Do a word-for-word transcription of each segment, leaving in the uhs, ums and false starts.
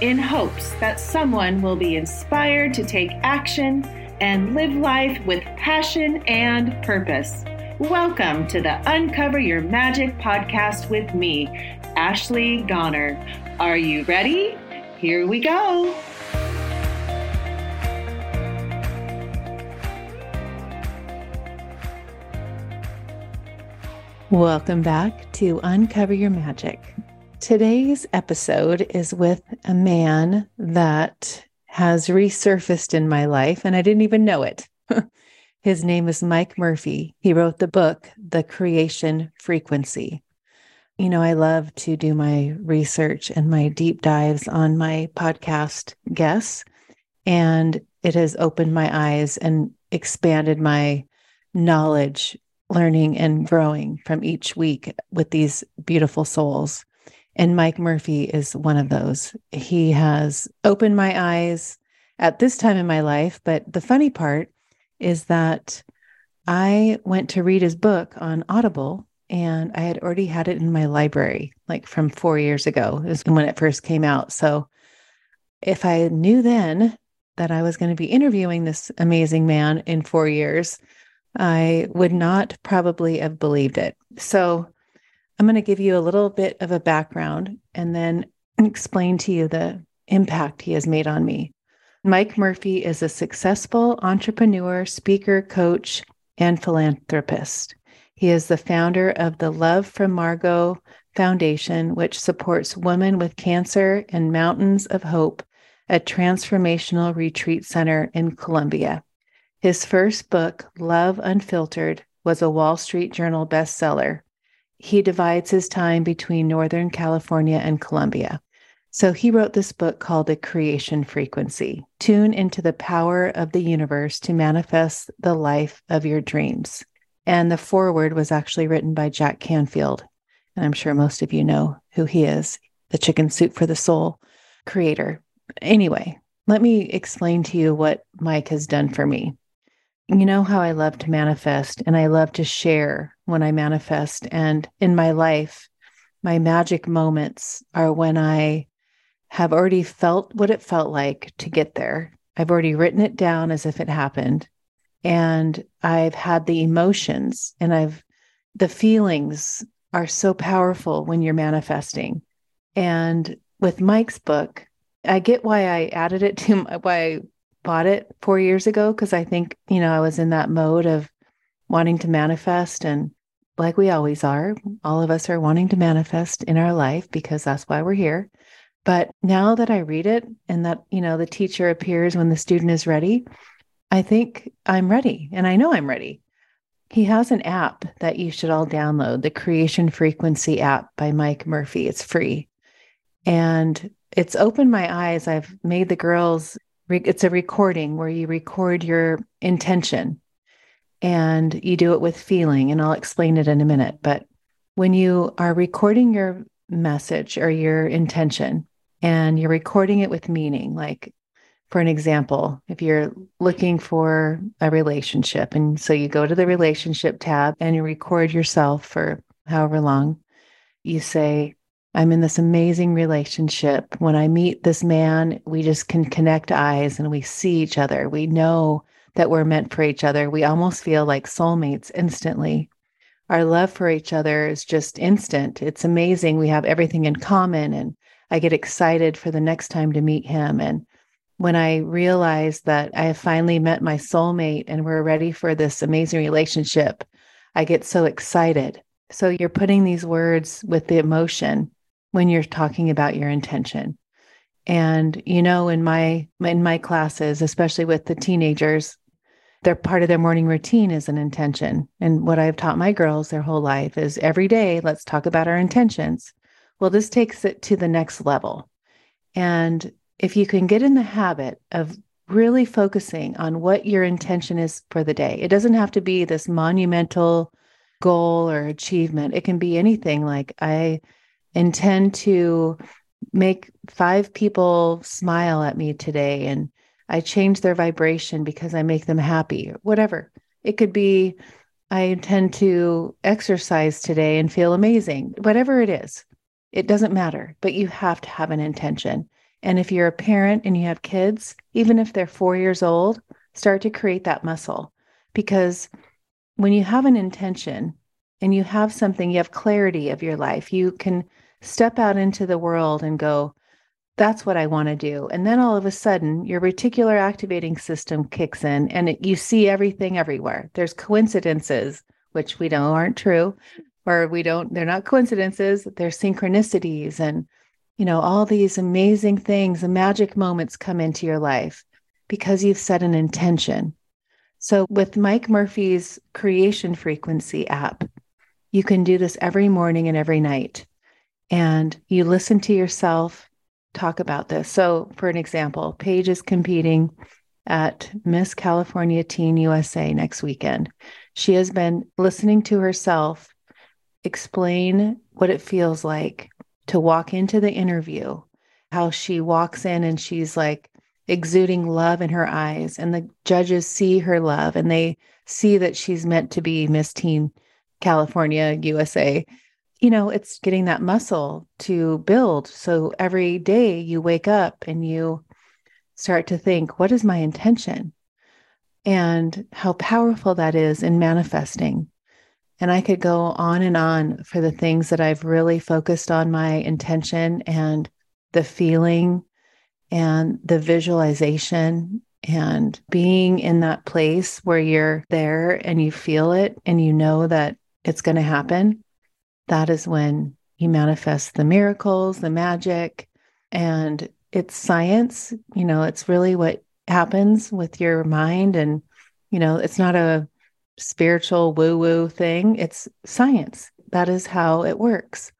in hopes that someone will be inspired to take action and live life with passion and purpose. Welcome to the Uncover Your Magic podcast with me, Ashley Goner. Are you ready? Here we go. Welcome back to Uncover Your Magic. Today's episode is with a man that has resurfaced in my life, and I didn't even know it. His name is Mike Murphy. He wrote the book, The Creation Frequency. You know, I love to do my research and my deep dives on my podcast guests, and it has opened my eyes and expanded my knowledge, learning and growing from each week with these beautiful souls. And Mike Murphy is one of those. He has opened my eyes at this time in my life, but the funny part is that I went to read his book on Audible, and I had already had it in my library, like from four years ago is when it first came out. So if I knew then that I was going to be interviewing this amazing man in four years, I would not probably have believed it. So I'm going to give you a little bit of a background and then explain to you the impact he has made on me. Mike Murphy is a successful entrepreneur, speaker, coach, and philanthropist. He is the founder of the Love from Margot Foundation, which supports women with cancer, and Mountains of Hope, a transformational retreat center in Colombia. His first book, Love Unfiltered, was a Wall Street Journal bestseller. He divides his time between Northern California and Colombia. So he wrote this book called The Creation Frequency. Tune into the power of the universe to manifest the life of your dreams. And the foreword was actually written by Jack Canfield. And I'm sure most of you know who he is, the Chicken Soup for the Soul creator. Anyway, let me explain to you what Mike has done for me. You know how I love to manifest, and I love to share when I manifest. And in my life, my magic moments are when I have already felt what it felt like to get there. I've already written it down as if it happened. And I've had the emotions, and I've, the feelings are so powerful when you're manifesting. And with Mike's book, I get why I added it to my, why I bought it four years ago. Cause I think, you know, I was in that mode of wanting to manifest, and like we always are, all of us are wanting to manifest in our life because that's why we're here. But now that I read it, and that, you know, the teacher appears when the student is ready, I think I'm ready, and I know I'm ready. He has an app that you should all download, the Creation Frequency app by Mike Murphy. It's free. And it's opened my eyes. I've made the girls, re- it's a recording where you record your intention, and you do it with feeling, and I'll explain it in a minute. But when you are recording your message or your intention, and you're recording it with meaning. Like, for an example, if you're looking for a relationship, and so you go to the relationship tab and you record yourself for however long, you say, I'm in this amazing relationship. When I meet this man, we just can connect eyes and we see each other. We know that we're meant for each other. We almost feel like soulmates instantly. Our love for each other is just instant. It's amazing. We have everything in common, and I get excited for the next time to meet him. And when I realize that I have finally met my soulmate and we're ready for this amazing relationship, I get so excited. So you're putting these words with the emotion when you're talking about your intention. And, you know, in my, in my classes, especially with the teenagers, they're part of their morning routine is an intention. And what I've taught my girls their whole life is every day, let's talk about our intentions. Well, this takes it to the next level. And if you can get in the habit of really focusing on what your intention is for the day, it doesn't have to be this monumental goal or achievement. It can be anything like, I intend to make five people smile at me today, and I change their vibration because I make them happy, whatever. It could be, I intend to exercise today and feel amazing, whatever it is. It doesn't matter, but you have to have an intention. And if you're a parent and you have kids, even if they're four years old, start to create that muscle. Because when you have an intention and you have something, you have clarity of your life, you can step out into the world and go, that's what I want to do. And then all of a sudden, your reticular activating system kicks in and it, you see everything everywhere. There's coincidences, which we know aren't true, or we don't, they're not coincidences, they're synchronicities, and, you know, all these amazing things, the magic moments come into your life because you've set an intention. So with Mike Murphy's Creation Frequency app, you can do this every morning and every night. And you listen to yourself talk about this. So for an example, Paige is competing at Miss California Teen U S A next weekend. She has been listening to herself explain what it feels like to walk into the interview, how she walks in and she's like exuding love in her eyes, and the judges see her love and they see that she's meant to be Miss Teen California U S A. You know, it's getting that muscle to build. So every day you wake up and you start to think, what is my intention? And how powerful that is in manifesting. And I could go on and on for the things that I've really focused on my intention and the feeling and the visualization and being in that place where you're there and you feel it and you know that it's going to happen. That is when you manifest the miracles, the magic, and it's science. You know, it's really what happens with your mind. And, you know, it's not a spiritual woo-woo thing. It's science. That is how it works.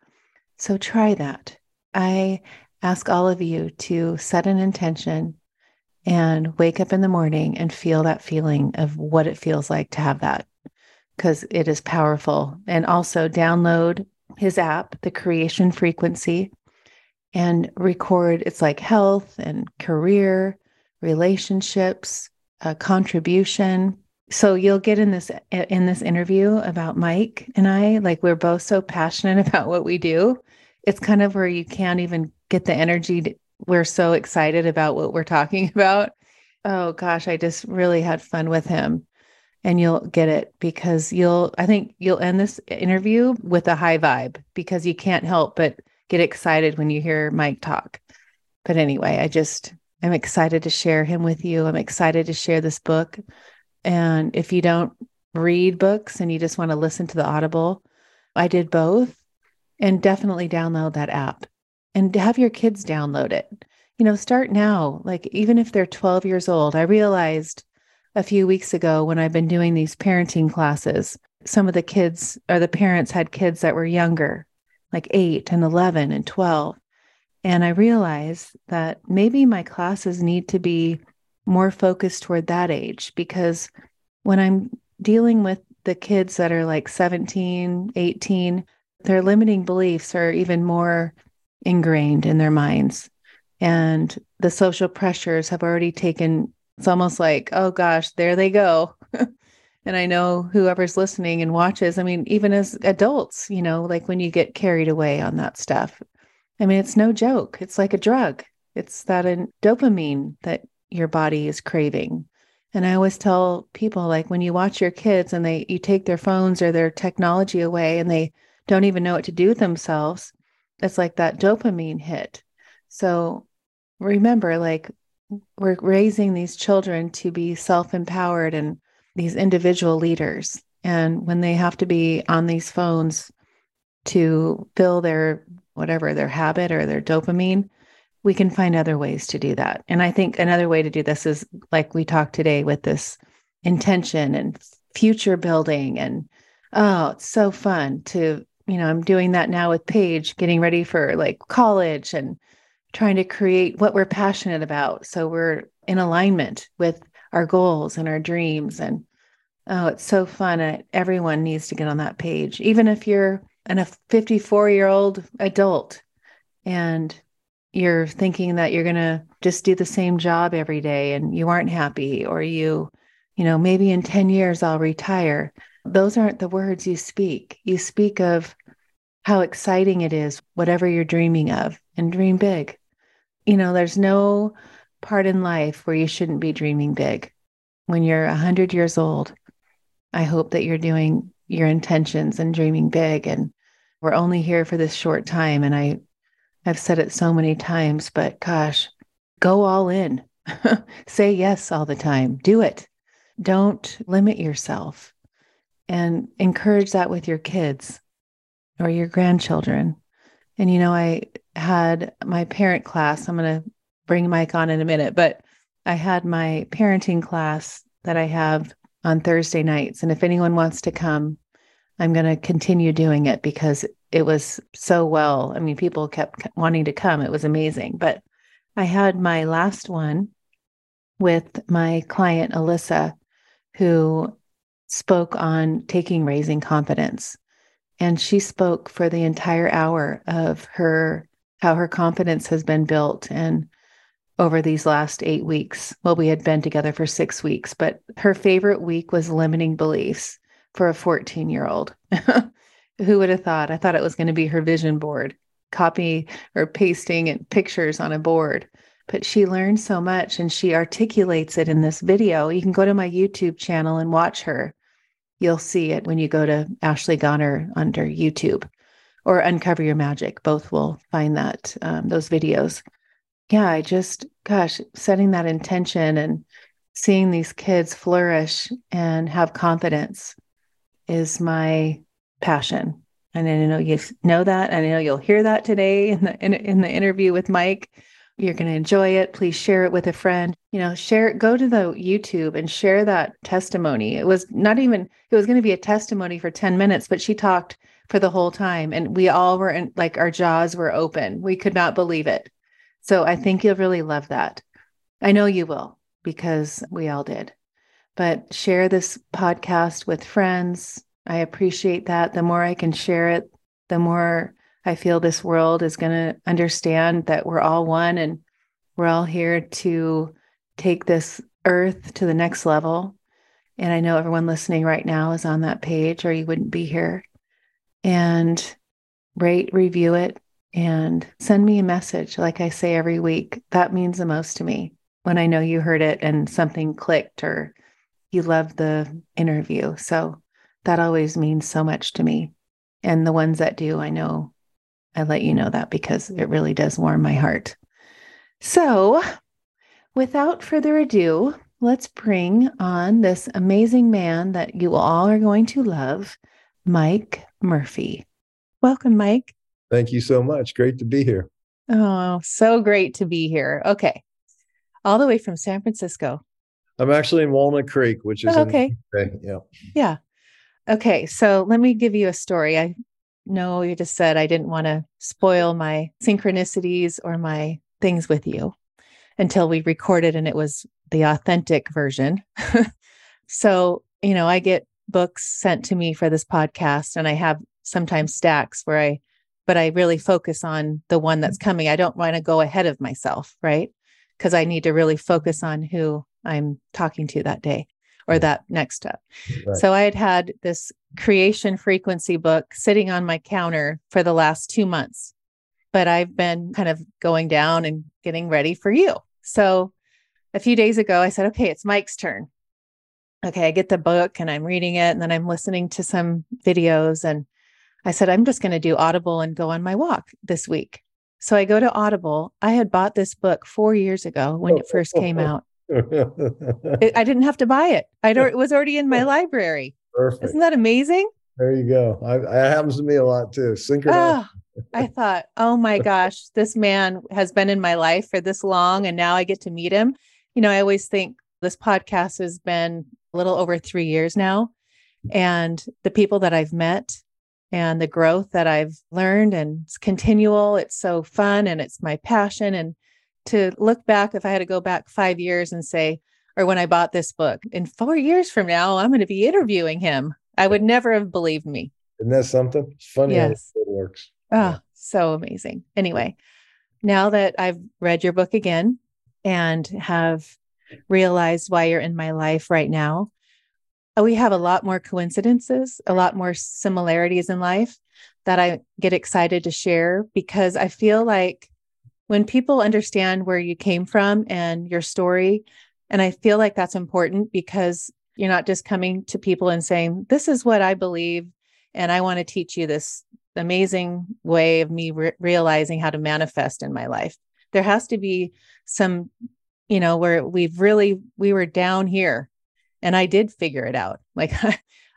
So try that. I ask all of you to set an intention and wake up in the morning and feel that feeling of what it feels like to have that, because it is powerful. And also download his app, The Creation Frequency, and record. It's like health and career, relationships, uh, contribution. So you'll get in this, in this interview about Mike and I, like we're both so passionate about what we do. It's kind of where you can't even get the energy. To, we're so excited about what we're talking about. Oh gosh, I just really had fun with him. And you'll get it because you'll, I think you'll end this interview with a high vibe because you can't help but get excited when you hear Mike talk. But anyway, I just, I'm excited to share him with you. I'm excited to share this book. And if you don't read books and you just want to listen to the Audible, I did both, and definitely download that app and have your kids download it. You know, start now. Like even if they're twelve years old, I realized a few weeks ago, when I've been doing these parenting classes, some of the kids or the parents had kids that were younger, like eight and eleven and twelve. And I realized that maybe my classes need to be more focused toward that age, because when I'm dealing with the kids that are like seventeen, eighteen, their limiting beliefs are even more ingrained in their minds. And the social pressures have already taken. It's almost like, oh gosh, there they go. And I know whoever's listening and watches, I mean, even as adults, you know, like when you get carried away on that stuff, I mean, it's no joke. It's like a drug. It's that in- dopamine that your body is craving. And I always tell people, like when you watch your kids and they, you take their phones or their technology away and they don't even know what to do with themselves, it's like that dopamine hit. So remember, like, we're raising these children to be self-empowered and these individual leaders. And when they have to be on these phones to fill their, whatever, their habit or their dopamine, we can find other ways to do that. And I think another way to do this is like we talked today with this intention and future building. And, oh, it's so fun to, you know, I'm doing that now with Paige, getting ready for like college and trying to create what we're passionate about. So we're in alignment with our goals and our dreams. And oh, it's so fun. I, everyone needs to get on that page, even if you're an, a fifty-four-year-old adult and you're thinking that you're going to just do the same job every day and you aren't happy, or you, you know, maybe in ten years I'll retire. Those aren't the words you speak. You speak of how exciting it is, whatever you're dreaming of, and dream big. You know, there's no part in life where you shouldn't be dreaming big. When you're one hundred years old, I hope that you're doing your intentions and dreaming big. And we're only here for this short time. And I, I've said it so many times, but gosh, go all in. Say yes all the time. Do it. Don't limit yourself, and encourage that with your kids or your grandchildren. And, you know, I had my parent class. I'm going to bring Mike on in a minute, but I had my parenting class that I have on Thursday nights. And if anyone wants to come, I'm going to continue doing it because it was so well. I mean, people kept wanting to come. It was amazing. But I had my last one with my client, Alyssa, who spoke on taking Raising Confidence. And she spoke for the entire hour of her, how her confidence has been built. And over these last eight weeks, well, we had been together for six weeks, but her favorite week was limiting beliefs for a fourteen-year-old. Who would have thought? I thought it was going to be her vision board, copy or pasting and pictures on a board. But she learned so much, and she articulates it in this video. You can go to my YouTube channel and watch her. You'll see it when you go to Ashley Goner under YouTube or Uncover Your Magic. Both will find that, um, those videos. Yeah, I just, gosh, setting that intention and seeing these kids flourish and have confidence is my passion. And I know you know that. And I know you'll hear that today in the in, in the interview with Mike. You're going to enjoy it. Please share it with a friend. You know, share, go to the YouTube and share that testimony. It was not even, it was going to be a testimony for ten minutes, but she talked for the whole time. And we all were in, like, our jaws were open. We could not believe it. So I think you'll really love that. I know you will, because we all did. But share this podcast with friends. I appreciate that. The more I can share it, the more I feel this world is going to understand that we're all one and we're all here to take this earth to the next level. And I know everyone listening right now is on that page, or you wouldn't be here. And rate, review it, and send me a message. Like I say every week, that means the most to me when I know you heard it and something clicked or you loved the interview. So that always means so much to me. And the ones that do, I know I let you know that, because it really does warm my heart. So without further ado, let's bring on this amazing man that you all are going to love, Mike Murphy. Welcome, Mike. Thank you so much. Great to be here. Oh, so great to be here. Okay. All the way from San Francisco. I'm actually in Walnut Creek, which is oh, okay. In- yeah. Yeah. Okay. So let me give you a story. I No, you just said I didn't want to spoil my synchronicities or my things with you until we recorded, and it was the authentic version. So, you know, I get books sent to me for this podcast, and I have sometimes stacks where I, but I really focus on the one that's coming. I don't want to go ahead of myself, right? Because I need to really focus on who I'm talking to that day or that next step. Right. So I had had this Creation Frequency book sitting on my counter for the last two months, but I've been kind of going down and getting ready for you. So a few days ago, I said, okay, it's Mike's turn. Okay. I get the book and I'm reading it, and then I'm listening to some videos, and I said, I'm just going to do Audible and go on my walk this week. So I go to Audible. I had bought this book four years ago when it first came out. it, I didn't have to buy it. I don't, it was already in my library. Perfect. Isn't that amazing? There you go. I, it happens to me a lot too. Synchronized. Oh, I thought, oh my gosh, this man has been in my life for this long, and now I get to meet him. You know, I always think this podcast has been a little over three years now, and the people that I've met and the growth that I've learned, and it's continual. It's so fun and it's my passion. And to look back, if I had to go back five years and say, or when I bought this book, in four years from now, I'm going to be interviewing him. I would never have believed me. Isn't that something? It's funny yes. how it works. Oh, yeah. So amazing. Anyway, now that I've read your book again and have realized why you're in my life right now, we have a lot more coincidences, a lot more similarities in life that I get excited to share, because I feel like when people understand where you came from and your story, and I feel like that's important, because you're not just coming to people and saying, this is what I believe, and I want to teach you this amazing way of me re- realizing how to manifest in my life. There has to be some, you know, where we've really, we were down here and I did figure it out. Like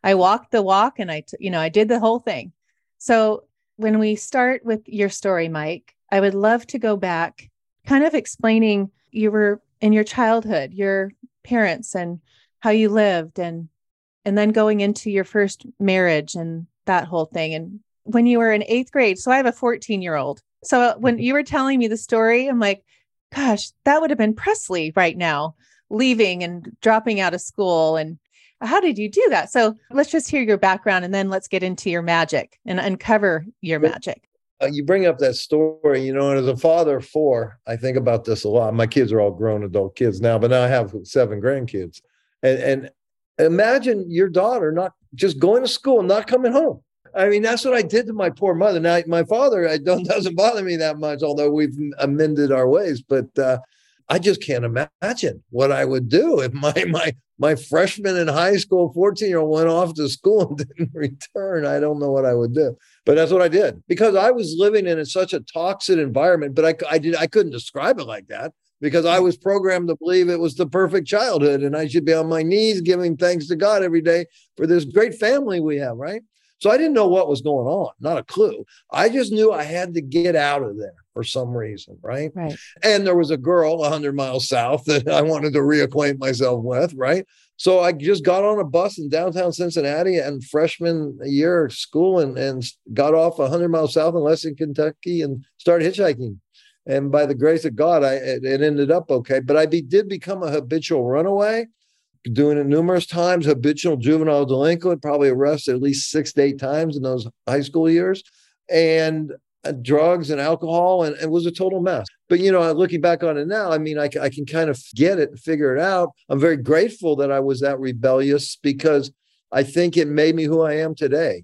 I walked the walk and I, t- you know, I did the whole thing. So when we start with your story, Mike, I would love to go back kind of explaining you were in your childhood, your parents and how you lived, and and then going into your first marriage and that whole thing. And when you were in eighth grade, so I have a fourteen year old. So when you were telling me the story, I'm like, gosh, that would have been Presley right now, leaving and dropping out of school. And how did you do that? So let's just hear your background and then let's get into your magic and uncover your magic. Uh, you bring up that story, you know, and as a father of four, I think about this a lot. My kids are all grown adult kids now, but now I have seven grandkids. And, and imagine your daughter not just going to school and not coming home. I mean, that's what I did to my poor mother. Now, my father, I don't doesn't bother me that much, although we've amended our ways. But uh, I just can't imagine what I would do if my my my freshman in high school, fourteen year old, went off to school and didn't return. I don't know what I would do. But that's what I did, because I was living in such a toxic environment. But I I did I couldn't describe it like that, because I was programmed to believe it was the perfect childhood and I should be on my knees giving thanks to God every day for this great family we have, right? So I didn't know what was going on, not a clue. I just knew I had to get out of there for some reason, right? right. And there was a girl one hundred miles south that I wanted to reacquaint myself with, right? So I just got on a bus in downtown Cincinnati and freshman year of school and, and got off one hundred miles south in Lexington, Kentucky and started hitchhiking. And by the grace of God, I it, it ended up okay. But I be, did become a habitual runaway, doing it numerous times, habitual juvenile delinquent, probably arrested at least six to eight times in those high school years, and uh, drugs and alcohol, and it was a total mess. But, you know, looking back on it now, I mean, I, I can kind of get it, figure it out. I'm very grateful that I was that rebellious, because I think it made me who I am today.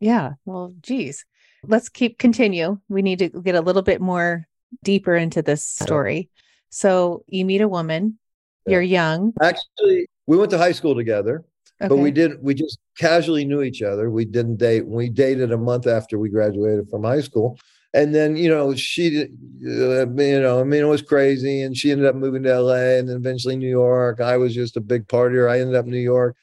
Yeah. Well, geez, let's keep continue. We need to get a little bit more deeper into this story. So you meet a woman, you're young. Actually, we went to high school together, okay. but we didn't, we just casually knew each other. We didn't date. We dated a month after we graduated from high school. And then, you know, she, uh, you know, I mean, it was crazy. And she ended up moving to L A and then eventually New York. I was just a big partier. I ended up in New York.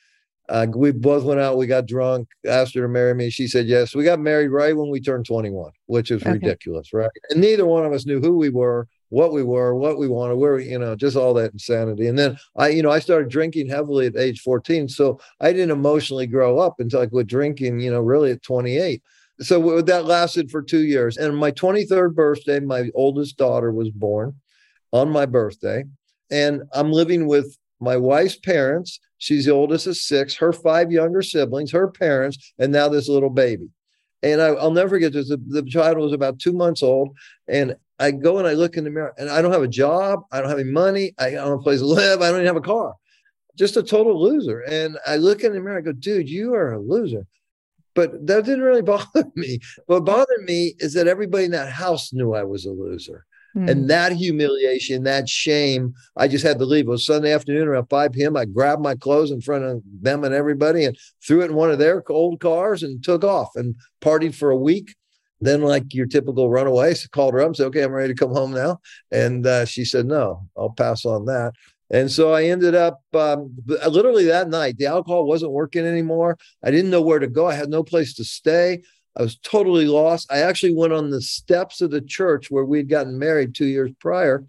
Uh, we both went out. We got drunk, asked her to marry me. She said yes. We got married right when we turned twenty-one, which is okay. ridiculous, right? And neither one of us knew who we were, what we were, what we wanted, where we, you know, just all that insanity. And then I, you know, I started drinking heavily at age fourteen. So I didn't emotionally grow up until I quit drinking, you know, really at twenty-eight. So that lasted for two years. And my twenty-third birthday, my oldest daughter was born on my birthday. And I'm living with my wife's parents. She's the oldest of six, her five younger siblings, her parents, and now this little baby. And I, I'll never forget this. The, the child was about two months old. And I go and I look in the mirror and I don't have a job. I don't have any money. I don't have a place to live. I don't even have a car. Just a total loser. And I look in the mirror, I go, dude, you are a loser. But that didn't really bother me. What bothered me is that everybody in that house knew I was a loser. Mm. And that humiliation, that shame, I just had to leave. It was Sunday afternoon around five p.m. I grabbed my clothes in front of them and everybody and threw it in one of their old cars and took off and partied for a week. Then, like your typical runaway, called her up and said, okay, I'm ready to come home now. And uh, she said, no, I'll pass on that. And so I ended up um, literally that night, the alcohol wasn't working anymore. I didn't know where to go. I had no place to stay. I was totally lost. I actually went on the steps of the church where we'd gotten married two years prior.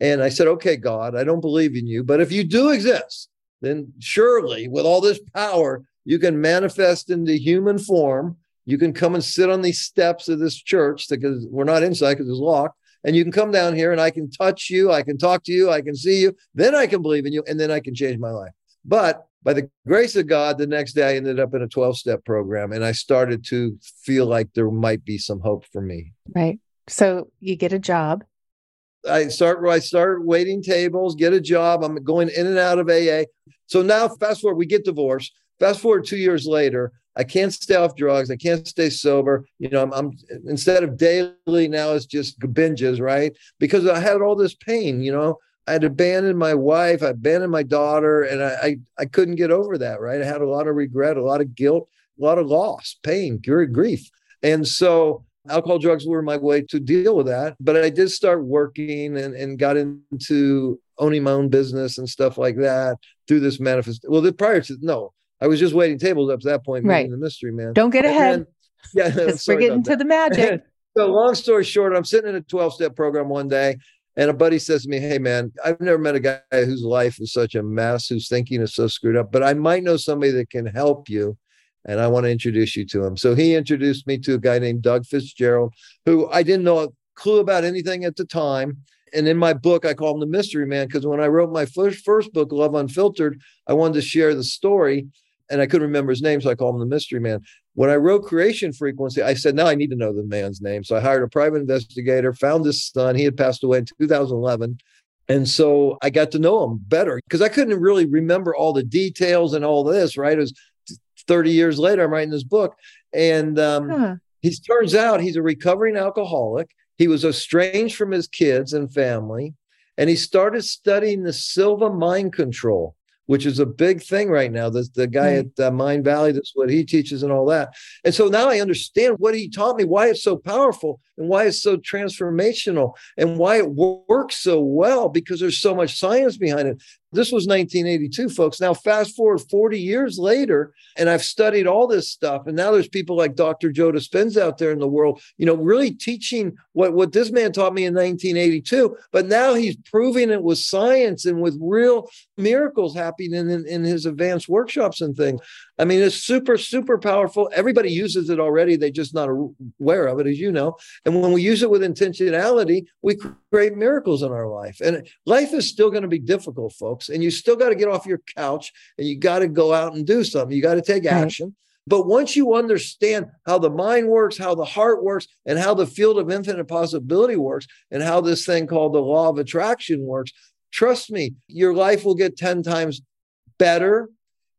And I said, okay, God, I don't believe in you, but if you do exist, then surely with all this power, you can manifest into human form You can come and sit on these steps of this church, because we're not inside because it's locked. And you can come down here and I can touch you. I can talk to you. I can see you. Then I can believe in you. And then I can change my life. But by the grace of God, the next day I ended up in a twelve-step program, and I started to feel like there might be some hope for me. Right. So you get a job. I start, I started waiting tables, get a job. I'm going in and out of A A. So now fast forward, we get divorced. Fast forward two years later, I can't stay off drugs. I can't stay sober. You know, I'm, I'm instead of daily, now it's just binges, right? Because I had all this pain, you know. I'd abandoned my wife, I abandoned my daughter, and I, I, I couldn't get over that, right? I had a lot of regret, a lot of guilt, a lot of loss, pain, grief. And so alcohol, drugs were my way to deal with that. But I did start working and, and got into owning my own business and stuff like that through this manifest. Well, the prior to, no, I was just waiting tables up to that point, meeting the mystery man. Don't get ahead. Then, yeah, we're getting to that. The magic. So long story short, I'm sitting in a twelve-step program one day, and a buddy says to me, hey, man, I've never met a guy whose life is such a mess, whose thinking is so screwed up, but I might know somebody that can help you, and I want to introduce you to him. So he introduced me to a guy named Doug Fitzgerald, who I didn't know a clue about anything at the time. And in my book, I call him the mystery man, because when I wrote my first, first book, Love Unfiltered, I wanted to share the story, and I couldn't remember his name, so I called him the mystery man. When I wrote Creation Frequency, I said, now I need to know the man's name. So I hired a private investigator, found his son. He had passed away in two thousand eleven. And so I got to know him better, because I couldn't really remember all the details and all this, right? It was thirty years later, I'm writing this book. And um, huh. he turns out he's a recovering alcoholic. He was estranged from his kids and family. And he started studying the Silva mind control, which is a big thing right now. The, the guy at uh, Mind Valley, that's what he teaches and all that. And so now I understand what he taught me, why it's so powerful and why it's so transformational and why it works so well, because there's so much science behind it. This was nineteen eighty-two, folks. Now, fast forward forty years later, and I've studied all this stuff. And now there's people like Doctor Joe Dispenza out there in the world, you know, really teaching what, what this man taught me in nineteen eighty-two. But now he's proving it with science and with real miracles happening in, in, in his advanced workshops and things. I mean, it's super, super powerful. Everybody uses it already. They're just not aware of it, as you know. And when we use it with intentionality, we create miracles in our life. And life is still going to be difficult, folks. And you still got to get off your couch, and you got to go out and do something. You got to take action. Right. But once you understand how the mind works, how the heart works, and how the field of infinite possibility works, and how this thing called the law of attraction works, trust me, your life will get ten times better.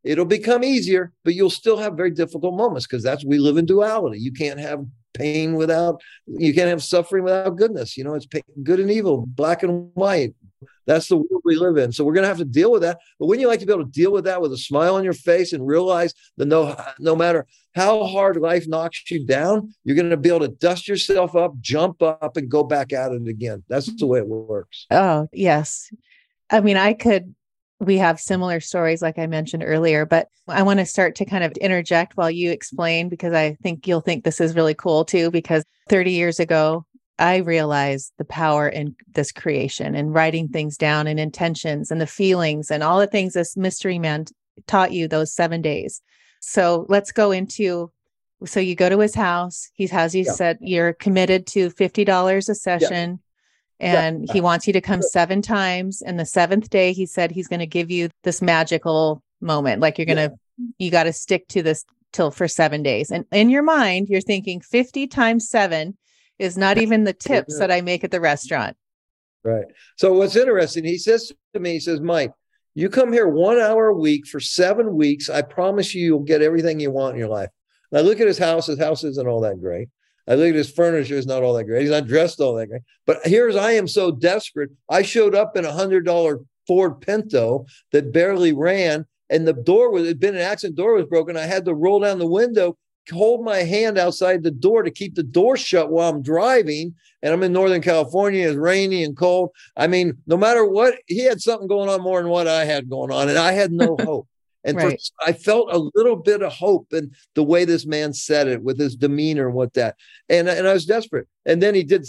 It'll become easier, but you'll still have very difficult moments, because that's, we live in duality. You can't have pain without, you can't have suffering without goodness. You know, it's pain, good and evil, black and white. That's the world we live in. So we're going to have to deal with that. But wouldn't you like to be able to deal with that with a smile on your face and realize that no, no matter how hard life knocks you down, you're going to be able to dust yourself up, jump up, and go back at it again. That's the way it works. Oh, yes. I mean, I could, we have similar stories, like I mentioned earlier, but I want to start to kind of interject while you explain, because I think you'll think this is really cool too, because thirty years ago, I realized the power in this creation and writing things down and intentions and the feelings and all the things this mystery man taught you those seven days. So let's go into, so you go to his house. He has you yeah. said you're committed to fifty dollars a session yeah. and yeah. he wants you to come seven times. And the seventh day, he said, he's going to give you this magical moment. Like you're going to, yeah. you got to stick to this till for seven days. And in your mind, you're thinking fifty times seven is not even the tips that I make at the restaurant. Right. So what's interesting, he says to me, he says, Mike, you come here one hour a week for seven weeks. I promise you, you'll get everything you want in your life. And I look at his house. His house isn't all that great. I look at his furniture. It's not all that great. He's not dressed all that great. But here's, I am so desperate. I showed up in a one hundred dollar Ford Pinto that barely ran. And the door was, it'd been an accident, door was broken. I had to roll down the window, hold my hand outside the door to keep the door shut while I'm driving. And I'm in Northern California. It's rainy and cold. I mean, no matter what, he had something going on more than what I had going on. And I had no hope. And right. for, I felt a little bit of hope in the way this man said it with his demeanor and what that, and, and I was desperate. And then he did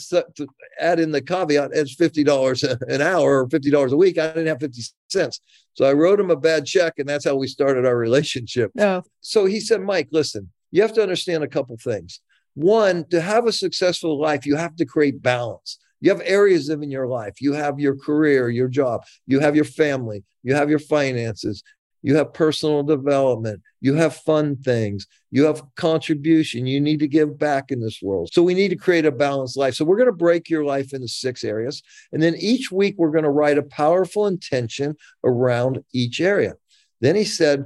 add in the caveat, it's fifty dollars an hour or fifty dollars a week. I didn't have fifty cents. So I wrote him a bad check, and that's how we started our relationship. Oh. So he said, Mike, listen, you have to understand a couple things. One, to have a successful life, you have to create balance. You have areas in your life. You have your career, your job. You have your family. You have your finances. You have personal development. You have fun things. You have contribution. You need to give back in this world. So we need to create a balanced life. So we're going to break your life into six areas. And then each week, we're going to write a powerful intention around each area. Then he said,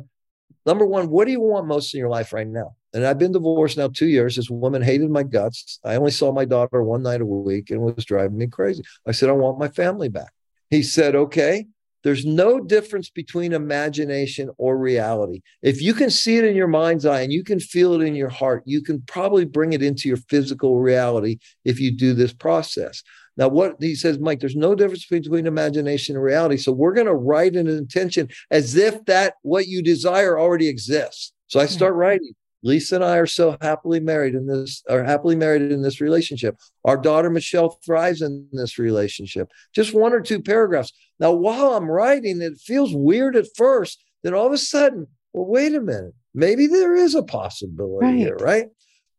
number one, what do you want most in your life right now? And I've been divorced now two years. This woman hated my guts. I only saw my daughter one night a week and was driving me crazy. I said, I want my family back. He said, okay, there's no difference between imagination or reality. If you can see it in your mind's eye and you can feel it in your heart, you can probably bring it into your physical reality if you do this process. Now, what he says, Mike, there's no difference between imagination and reality. So we're going to write an intention as if that what you desire already exists. So I start writing. Lisa and I are so happily married in this, are happily married in this relationship. Our daughter, Michelle, thrives in this relationship. Just one or two paragraphs. Now, while I'm writing, it feels weird at first. Then all of a sudden, well, wait a minute. Maybe there is a possibility right. here, right?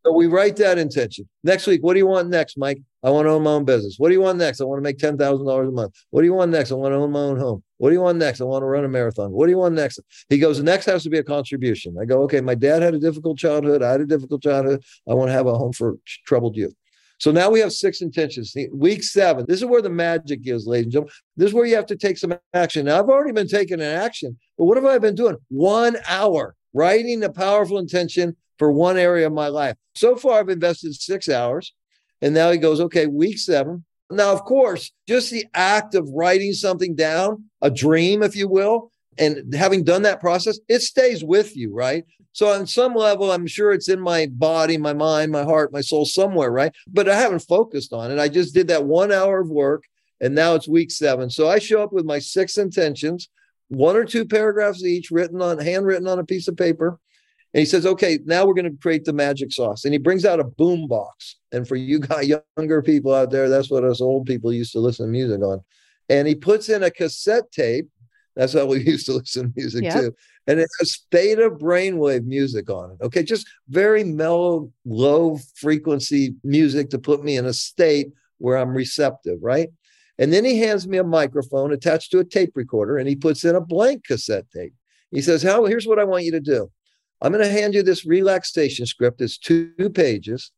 So we write that intention. Next week, what do you want next, Mike? I want to own my own business. What do you want next? I want to make ten thousand dollars a month. What do you want next? I want to own my own home. What do you want next? I want to run a marathon. What do you want next? He goes, the next has to be a contribution. I go, okay, my dad had a difficult childhood. I had a difficult childhood. I want to have a home for troubled youth. So now we have six intentions. Week seven, this is where the magic is, ladies and gentlemen. This is where you have to take some action. Now, I've already been taking an action, but what have I been doing? One hour, writing a powerful intention for one area of my life. So far, I've invested six hours. And now he goes, okay, week seven. Now, of course, just the act of writing something down, a dream, if you will, and having done that process, it stays with you, right? So on some level, I'm sure it's in my body, my mind, my heart, my soul somewhere, right? But I haven't focused on it. I just did that one hour of work, and now it's week seven. So I show up with my six intentions, one or two paragraphs each written on, handwritten on a piece of paper. And he says, okay, now we're going to create the magic sauce. And he brings out a boom box. And for you guys, younger people out there, that's what us old people used to listen to music on. And he puts in a cassette tape. That's how we used to listen to music yep. too. And it's a theta brainwave music on it. Okay, just very mellow, low frequency music to put me in a state where I'm receptive, right? And then he hands me a microphone attached to a tape recorder and he puts in a blank cassette tape. He says, "How? Here's what I want you to do. I'm going to hand you this relaxation script. It's two pages.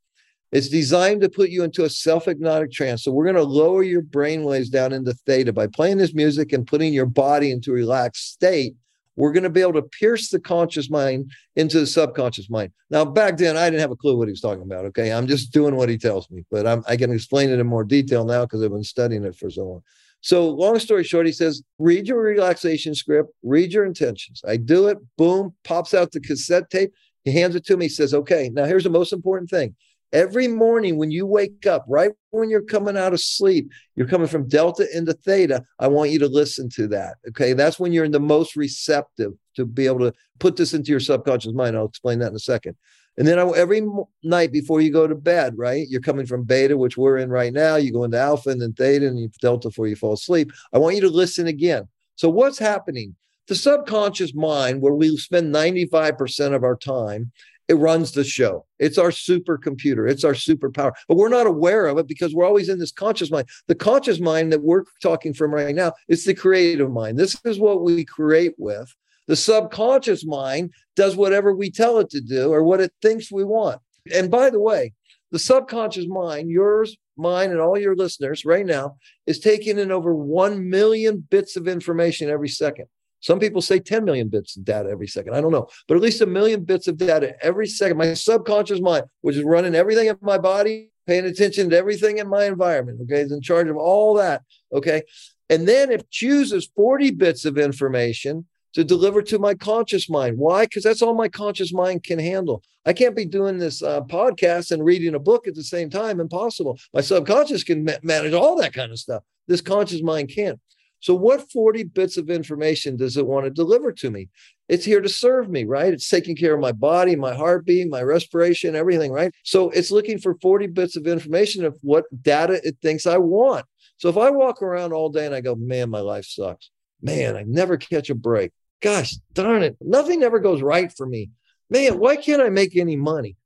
It's designed to put you into a self-hypnotic trance. So we're going to lower your brain waves down into theta by playing this music and putting your body into a relaxed state. We're going to be able to pierce the conscious mind into the subconscious mind." Now, back then, I didn't have a clue what he was talking about. Okay, I'm just doing what he tells me, but I'm, I can explain it in more detail now because I've been studying it for so long. So long story short, he says, read your relaxation script, read your intentions. I do it. Boom, pops out the cassette tape. He hands it to me. He says, okay, now here's the most important thing. Every morning when you wake up, right when you're coming out of sleep, you're coming from delta into theta. I want you to listen to that. Okay, that's when you're in the most receptive to be able to put this into your subconscious mind. I'll explain that in a second. And then every night before you go to bed, right? You're coming from beta, which we're in right now. You go into alpha and then theta and you delta before you fall asleep. I want you to listen again. So what's happening? The subconscious mind, where we spend ninety-five percent of our time, it runs the show. It's our supercomputer. It's our superpower. But we're not aware of it because we're always in this conscious mind. The conscious mind that we're talking from right now is the creative mind. This is what we create with. The subconscious mind does whatever we tell it to do or what it thinks we want. And by the way, the subconscious mind, yours, mine, and all your listeners right now, is taking in over one million bits of information every second. Some people say ten million bits of data every second. I don't know, but at least a million bits of data every second. My subconscious mind, which is running everything in my body, paying attention to everything in my environment, okay, is in charge of all that, okay? And then it chooses forty bits of information to deliver to my conscious mind. Why? Because that's all my conscious mind can handle. I can't be doing this uh, podcast and reading a book at the same time. Impossible. My subconscious can ma- manage all that kind of stuff. This conscious mind can't. So what forty bits of information does it want to deliver to me? It's here to serve me, right? It's taking care of my body, my heartbeat, my respiration, everything, right? So it's looking for forty bits of information of what data it thinks I want. So if I walk around all day and I go, man, my life sucks. Man, I never catch a break. Gosh, darn it. Nothing ever goes right for me. man, why can't I make any money?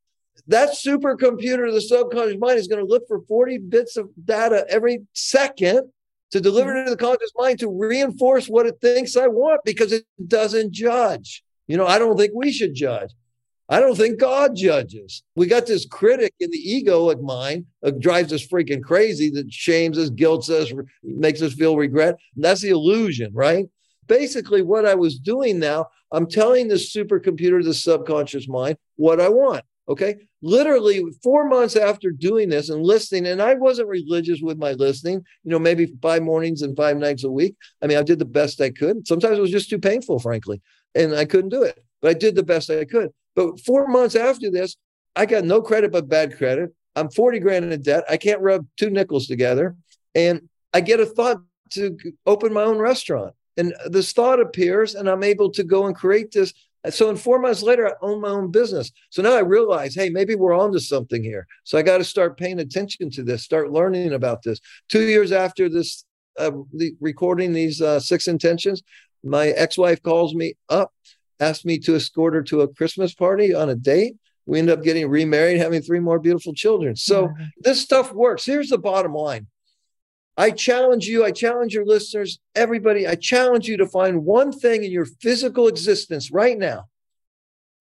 That supercomputer of the subconscious mind is going to look for forty bits of data every second to deliver mm-hmm. to the conscious mind to reinforce what it thinks I want, because it doesn't judge. You know, I don't think we should judge. I don't think God judges. We got this critic in the egoic mind that drives us freaking crazy, that shames us, guilts us, makes us feel regret. And that's the illusion, right? Basically, what I was doing now, I'm telling the supercomputer, the subconscious mind, what I want. Okay. Literally four months after doing this and listening, and I wasn't religious with my listening, you know, maybe five mornings and five nights a week. I mean, I did the best I could. Sometimes it was just too painful, frankly, and I couldn't do it, but I did the best I could. But four months after this, I got no credit but bad credit. I'm forty grand in debt. I can't rub two nickels together. And I get a thought to open my own restaurant. And this thought appears, and I'm able to go and create this. So in four months later, I own my own business. So now I realize, hey, maybe we're onto something here. So I got to start paying attention to this, start learning about this. Two years after this, uh, the, recording these uh, six intentions, my ex-wife calls me up, asked me to escort her to a Christmas party on a date. We end up getting remarried, having three more beautiful children. So mm-hmm. this stuff works. Here's the bottom line. I challenge you, I challenge your listeners, everybody, I challenge you to find one thing in your physical existence right now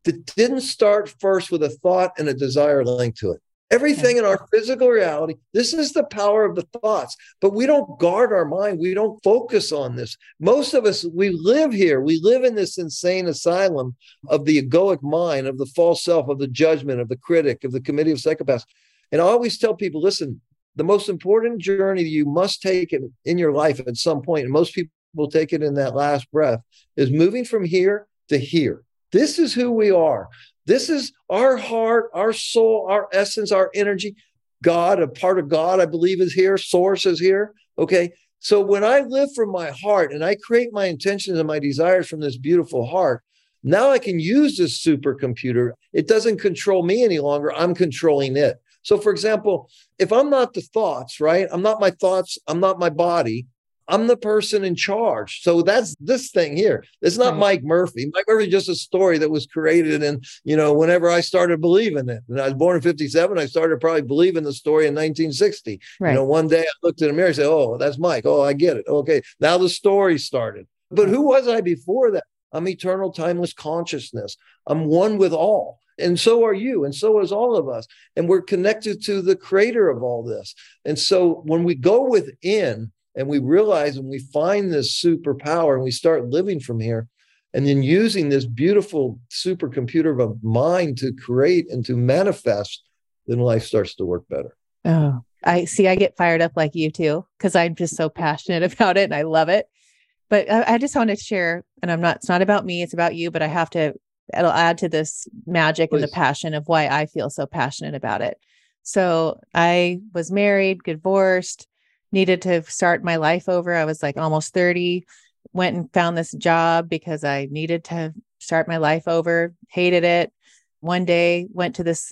that didn't start first with a thought and a desire linked to it. Everything in our physical reality, this is the power of the thoughts, but we don't guard our mind. We don't focus on this. Most of us, we live here. We live in this insane asylum of the egoic mind, of the false self, of the judgment, of the critic, of the committee of psychopaths. And I always tell people, listen, the most important journey you must take in, in your life at some point, and most people will take it in that last breath, is moving from here to here. This is who we are. This is our heart, our soul, our essence, our energy. God, a part of God, I believe, is here. Source is here. Okay. So when I live from my heart and I create my intentions and my desires from this beautiful heart, now I can use this supercomputer. It doesn't control me any longer. I'm controlling it. So, for example, if I'm not the thoughts, right? I'm not my thoughts. I'm not my body. I'm the person in charge. So that's this thing here. It's not Mike Murphy. Mike Murphy is just a story that was created. And, you know, whenever I started believing it, and I was born in fifty-seven, I started probably believing the story in nineteen sixty. Right. You know, one day I looked in the mirror and said, oh, that's Mike. Oh, I get it. Okay. Now the story started. But who was I before that? I'm eternal, timeless consciousness. I'm one with all. And so are you, and so is all of us. And we're connected to the creator of all this. And so when we go within and we realize and we find this superpower and we start living from here and then using this beautiful supercomputer of a mind to create and to manifest, then life starts to work better. Oh, I see. I get fired up like you too, because I'm just so passionate about it and I love it. But I, I just want to share, and I'm not, it's not about me, it's about you, but I have to. It'll add to this magic Please. And the passion of why I feel so passionate about it. So I was married, divorced, needed to start my life over. I was like almost thirty, went and found this job because I needed to start my life over, hated it. One day went to this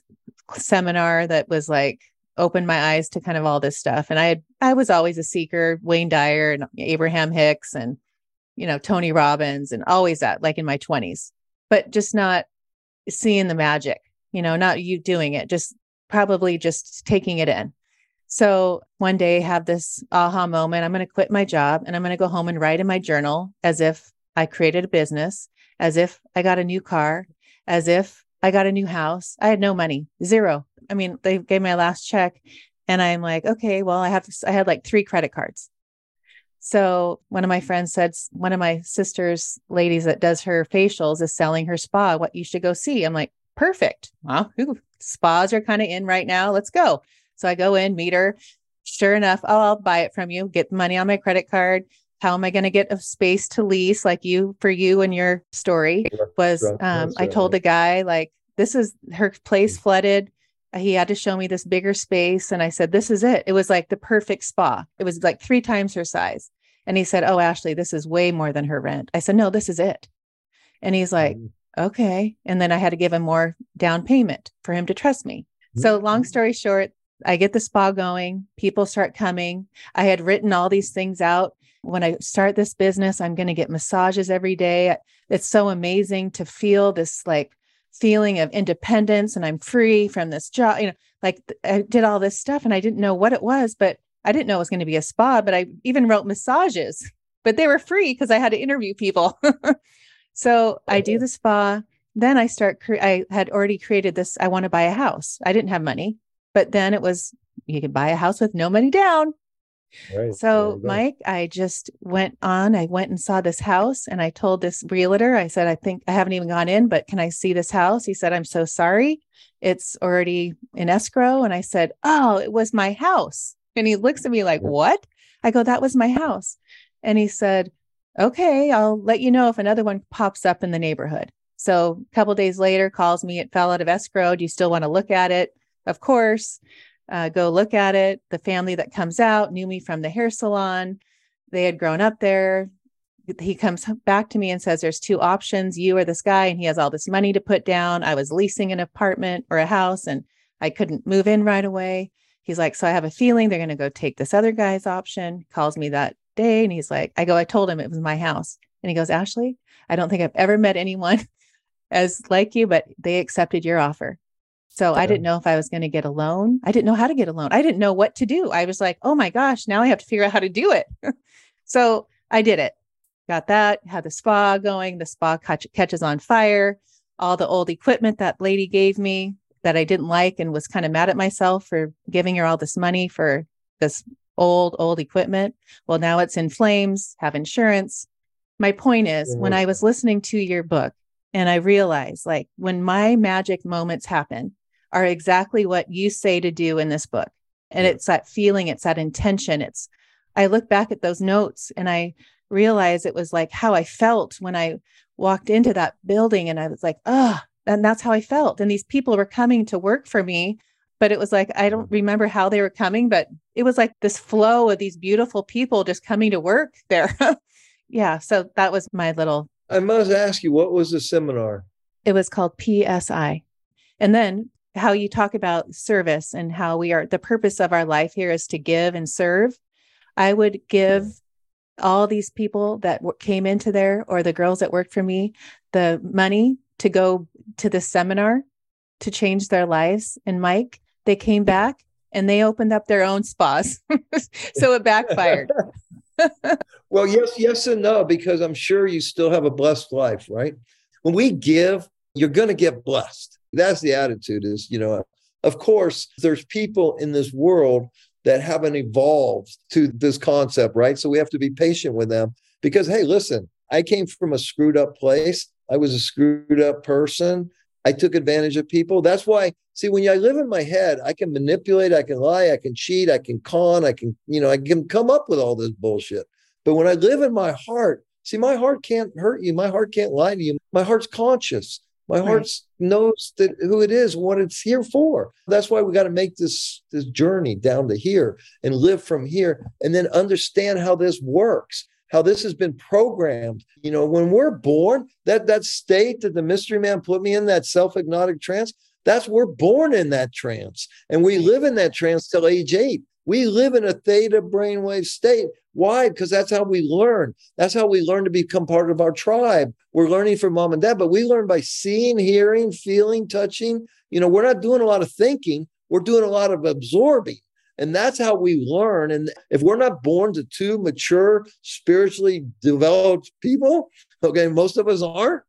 seminar that was like, opened my eyes to kind of all this stuff. And I had, I was always a seeker, Wayne Dyer and Abraham Hicks and, you know, Tony Robbins and always that, like in my twenties. But just not seeing the magic, you know, not you doing it, just probably just taking it in. So one day have this aha moment, I'm going to quit my job and I'm going to go home and write in my journal as if I created a business, as if I got a new car, as if I got a new house. I had no money, zero. I mean, they gave my last check and I'm like, okay, well, I have, I had like three credit cards. So one of my friends said, one of my sister's ladies that does her facials is selling her spa. What you should go see. I'm like, perfect. Well, who, spas are kind of in right now. Let's go. So I go in, meet her. Sure enough, oh, I'll buy it from you. Get money on my credit card. How am I going to get a space to lease like you for you and your story was, um, I told the guy like, this is her place flooded. He had to show me this bigger space. And I said, this is it. It was like the perfect spa. It was like three times her size. And he said, oh, Ashley, this is way more than her rent. I said, no, this is it. And he's like, okay. And then I had to give him more down payment for him to trust me. So long story short, I get the spa going. People start coming. I had written all these things out. When I start this business, I'm going to get massages every day. It's so amazing to feel this like feeling of independence and I'm free from this job. You know, like I did all this stuff and I didn't know what it was, but I didn't know it was going to be a spa, but I even wrote massages, but they were free because I had to interview people. So I do the spa. Then I start, cre- I had already created this. I want to buy a house. I didn't have money, but then it was, you could buy a house with no money down. Right. So Mike, I just went on, I went and saw this house and I told this realtor, I said, I think I haven't even gone in, but can I see this house? He said, I'm so sorry. It's already in escrow. And I said, oh, it was my house. And he looks at me like, what? I go, that was my house. And he said, okay, I'll let you know if another one pops up in the neighborhood. So a couple of days later, calls me, it fell out of escrow. Do you still want to look at it? Of course. Uh, go look at it. The family that comes out knew me from the hair salon. They had grown up there. He comes back to me and says, there's two options, you or this guy. And he has all this money to put down. I was leasing an apartment or a house and I couldn't move in right away. He's like, so I have a feeling they're going to go take this other guy's option. Calls me that day. And he's like, I go, I told him it was my house. And he goes, Ashley, I don't think I've ever met anyone as like you, but they accepted your offer. So yeah. I didn't know if I was going to get a loan. I didn't know how to get a loan. I didn't know what to do. I was like, oh my gosh, now I have to figure out how to do it. So I did it. Got that, had the spa going. The spa catch- catches on fire. All the old equipment that lady gave me that I didn't like and was kind of mad at myself for giving her all this money for this old, old equipment. Well, now it's in flames, have insurance. My point is mm-hmm. when I was listening to your book and I realized like when my magic moments happen are exactly what you say to do in this book. And it's that feeling, it's that intention. It's, I look back at those notes and I realize it was like how I felt when I walked into that building and I was like, oh, and that's how I felt. And these people were coming to work for me, but it was like, I don't remember how they were coming, but it was like this flow of these beautiful people just coming to work there. Yeah. So that was my little. I must ask you, what was the seminar? It was called P S I. And then how you talk about service and how we are, the purpose of our life here is to give and serve. I would give all these people that w- came into there or the girls that worked for me, the money to go to this seminar to change their lives. And Mike, they came back and they opened up their own spas. So it backfired. Well, yes, yes and no, because I'm sure you still have a blessed life, right? When we give, you're going to get blessed. That's the attitude is, you know, of course, there's people in this world that haven't evolved to this concept, right? So we have to be patient with them because, hey, listen, I came from a screwed up place. I was a screwed up person. I took advantage of people. That's why, see, when I live in my head, I can manipulate, I can lie, I can cheat, I can con, I can, you know, I can come up with all this bullshit. But when I live in my heart, see, my heart can't hurt you. My heart can't lie to you. My heart's conscious. My right. heart knows that who it is, what it's here for. That's why we got to make this, this journey down to here and live from here and then understand how this works. How this has been programmed. You know, when we're born, that that state that the mystery man put me in, that self-hypnotic trance, that's we're born in that trance. And we live in that trance till age eight. We live in a theta brainwave state. Why? Because that's how we learn. That's how we learn to become part of our tribe. We're learning from mom and dad, but we learn by seeing, hearing, feeling, touching. You know, we're not doing a lot of thinking. We're doing a lot of absorbing. And that's how we learn. And if we're not born to two mature, spiritually developed people, okay, most of us aren't.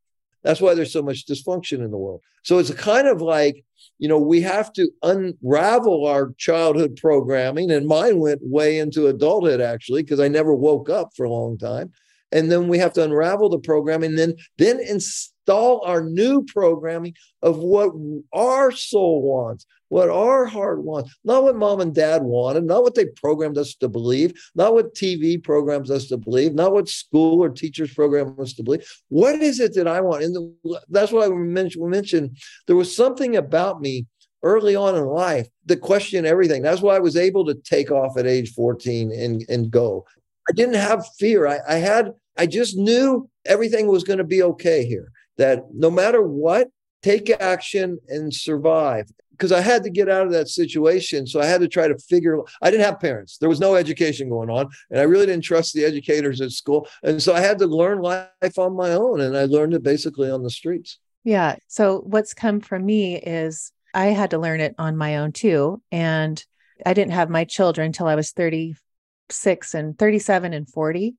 That's why there's so much dysfunction in the world. So it's kind of like, you know, we have to unravel our childhood programming. And mine went way into adulthood, actually, because I never woke up for a long time. And then we have to unravel the programming and then, then install our new programming of what our soul wants, what our heart wants, not what mom and dad wanted, not what they programmed us to believe, not what T V programs us to believe, not what school or teachers program us to believe. What is it that I want? And the, that's why we mentioned, mentioned there was something about me early on in life that questioned everything. That's why I was able to take off at age fourteen and, and go. I didn't have fear. I, I had, I just knew everything was going to be okay here, that no matter what, take action and survive. Because I had to get out of that situation. So I had to try to figure, I didn't have parents. There was no education going on. And I really didn't trust the educators at school. And so I had to learn life on my own. And I learned it basically on the streets. Yeah. So what's come from me is I had to learn it on my own too. And I didn't have my children until I was thirty-six and thirty-seven and forty.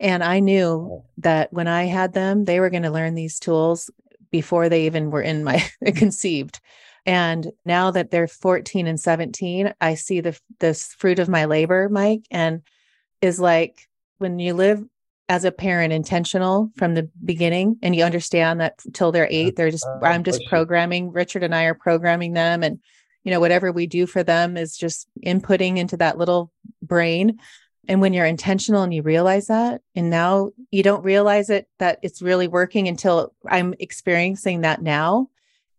And I knew that when I had them, they were going to learn these tools before they even were in my conceived. And now that they're fourteen and seventeen, I see the this fruit of my labor, Mike, and is like when you live as a parent intentional from the beginning and you understand that till they're eight, they're just, I'm just programming. Richard and I are programming them. And, you know, whatever we do for them is just inputting into that little brain. And when you're intentional and you realize that, and now you don't realize it, that it's really working until I'm experiencing that now.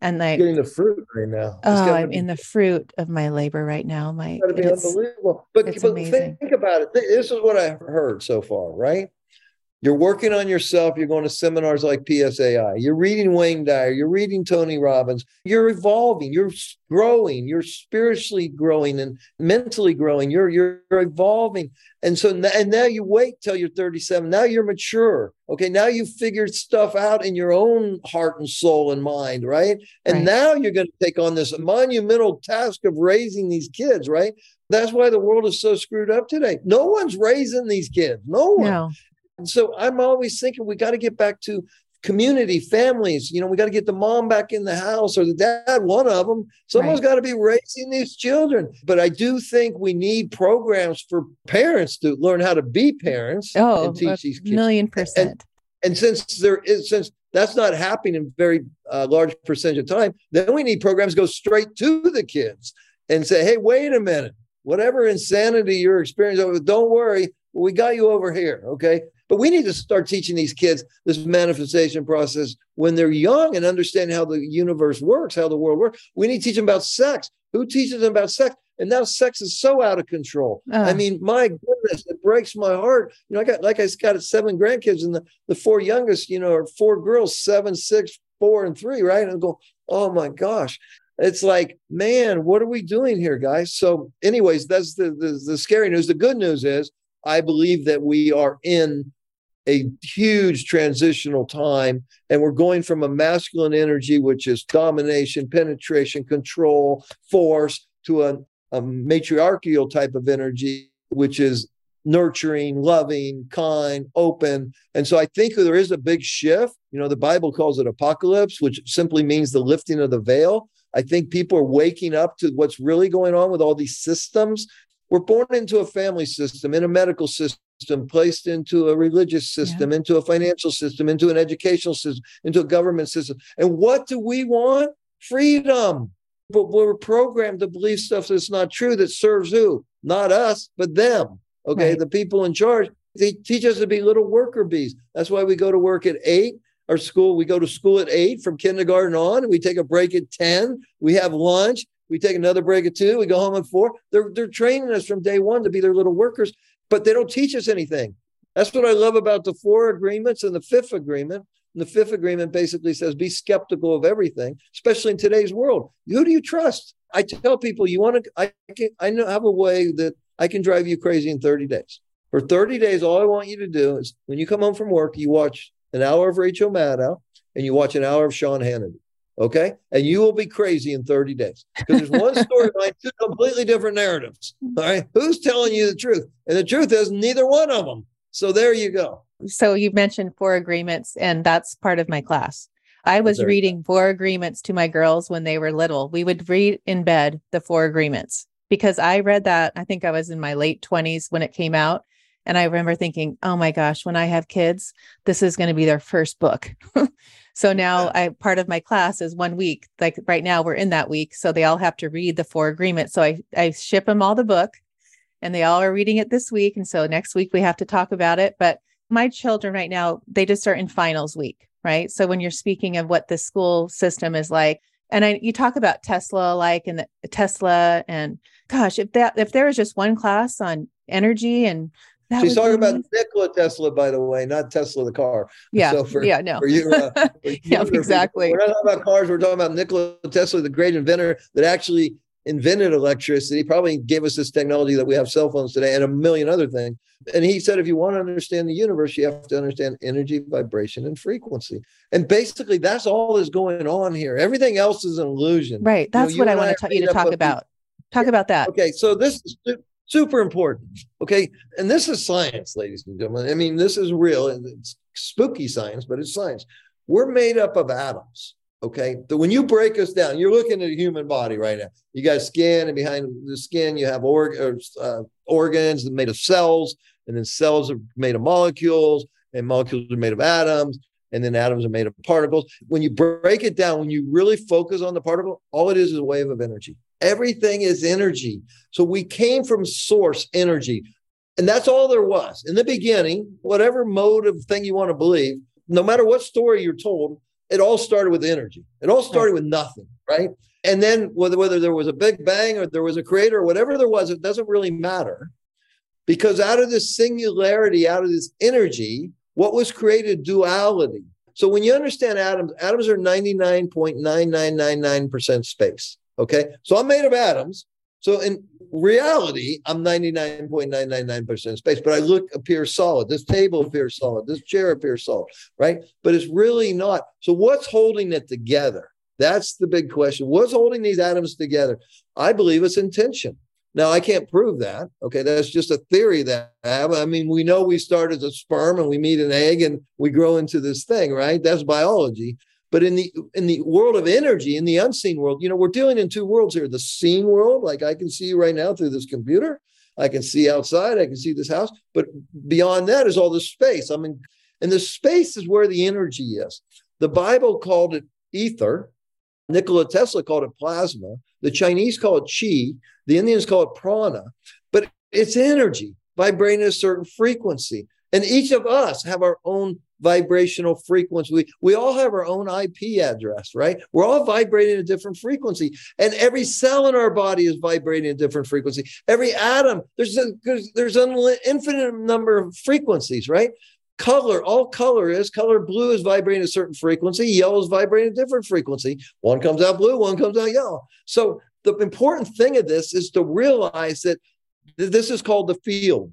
And like getting the fruit right now. Oh, I'm be, in the fruit of my labor right now, Mike. It's gotta be unbelievable. But, it's but amazing. Think about it. This is what I've heard so far, right? You're working on yourself. You're going to seminars like P S I. You're reading Wayne Dyer. You're reading Tony Robbins. You're evolving. You're growing. You're spiritually growing and mentally growing. You're you're evolving. And so and now you wait till you're thirty-seven. Now you're mature. Okay. Now you've figured stuff out in your own heart and soul and mind. Right. And right. Now you're going to take on this monumental task of raising these kids. Right. That's why the world is so screwed up today. No one's raising these kids. No one. No. And so I'm always thinking we got to get back to community, families. You know, we got to get the mom back in the house or the dad, one of them. Someone's right. got to be raising these children. But I do think we need programs for parents to learn how to be parents oh, and teach these kids. Million percent. And, and since there is, since that's not happening in very uh, large percentage of time, then we need programs to go straight to the kids and say, hey, wait a minute, whatever insanity you're experiencing, don't worry, we got you over here. Okay. But we need to start teaching these kids this manifestation process when they're young and understand how the universe works, how the world works. We need to teach them about sex. Who teaches them about sex? And now sex is so out of control. Uh, I mean, my goodness, it breaks my heart. You know, I got, like I got seven grandkids and the, the four youngest, you know, are four girls, seven, six, four, and three, right? And I go, oh my gosh. It's like, man, what are we doing here, guys? So anyways, that's the, the, the scary news. The good news is I believe that we are in a huge transitional time. And we're going from a masculine energy, which is domination, penetration, control, force, to a, a matriarchal type of energy, which is nurturing, loving, kind, open. And so I think there is a big shift. You know, the Bible calls it apocalypse, which simply means the lifting of the veil. I think people are waking up to what's really going on with all these systems. We're born into a family system, in a medical system, placed into a religious system, yeah. into a financial system, into an educational system, into a government system. And what do we want? Freedom. But we're programmed to believe stuff that's not true, that serves who? Not us, but them. Okay, right. The people in charge, they teach us to be little worker bees. That's why we go to work at eight. Our school, we go to school at eight from kindergarten on. And we take a break at ten. We have lunch. We take another break at two. We go home at four. They're, they're training us from day one to be their little workers. But they don't teach us anything. That's what I love about the four agreements and the fifth agreement. And the fifth agreement basically says, be skeptical of everything, especially in today's world. Who do you trust? I tell people, you want to, I can, I know, have a way that I can drive you crazy in thirty days. For thirty days, all I want you to do is when you come home from work, you watch an hour of Rachel Maddow and you watch an hour of Sean Hannity. Okay. And you will be crazy in thirty days because there's one storyline, two completely different narratives. All right. Who's telling you the truth? And the truth is neither one of them. So there you go. So you mentioned four agreements and that's part of my class. I was there. Reading four agreements to my girls when they were little. We would read in bed the four agreements because I read that. I think I was in my late twenties when it came out. And I remember thinking, oh my gosh, when I have kids, this is going to be their first book. So now I part of my class is one week, like right now we're in that week. So they all have to read the four agreements. So I, I ship them all the book and they all are reading it this week. And so next week we have to talk about it. But my children right now, they just are in finals week, right? So when you're speaking of what the school system is like, and I, you talk about Tesla, like, and the Tesla and gosh, if that, if there was just one class on energy and that she's talking amazing. About Nikola Tesla, by the way, not Tesla the car. Yeah, so for, yeah, no. For you, uh, for you, yeah, exactly. We're not talking about cars. We're talking about Nikola Tesla, the great inventor that actually invented electricity, probably gave us this technology that we have cell phones today and a million other things. And he said, if you want to understand the universe, you have to understand energy, vibration, and frequency. And basically, that's all that's going on here. Everything else is an illusion. Right. That's you know, what I want to talk you to talk about. These. Talk about that. Okay. So this is super important. Okay. And this is science, ladies and gentlemen. I mean, this is real. It's spooky science, but it's science. We're made up of atoms. Okay. So when you break us down, you're looking at a human body right now. You got skin, and behind the skin, you have org- or, uh, organs made of cells, and then cells are made of molecules, and molecules are made of atoms, and then atoms are made of particles. When you break it down, when you really focus on the particle, all it is is a wave of energy. Everything is energy. So we came from source energy, and that's all there was. In the beginning, whatever mode of thing you want to believe, no matter what story you're told, it all started with energy. It all started with nothing, right? And then whether, whether there was a big bang or there was a creator or whatever there was, it doesn't really matter, because out of this singularity, out of this energy, what was created? Duality. So when you understand atoms, atoms are ninety-nine point nine nine nine nine percent space, okay? So I'm made of atoms. So in reality, I'm ninety-nine point nine nine nine percent space, but I look, appear solid. This table appears solid. This chair appears solid, right? But it's really not. So what's holding it together? That's the big question. What's holding these atoms together? I believe it's intention. Now, I can't prove that, okay? That's just a theory that I have. I mean, we know we start as a sperm and we meet an egg and we grow into this thing, right? That's biology. But in the in the world of energy, in the unseen world, you know, we're dealing in two worlds here. The seen world, like I can see you right now through this computer. I can see outside. I can see this house. But beyond that is all the space. I mean, and the space is where the energy is. The Bible called it ether. Nikola Tesla called it plasma. The Chinese call it chi. The Indians call it prana. But it's energy vibrating at a certain frequency. And each of us have our own vibrational frequency. We, we all have our own I P address, right? We're all vibrating at a different frequency. And every cell in our body is vibrating at a different frequency. Every atom, there's, a, there's, there's an infinite number of frequencies, right? Color, all color is, color blue is vibrating at a certain frequency. Yellow is vibrating at a different frequency. One comes out blue, one comes out yellow. So the important thing of this is to realize that th- this is called the field,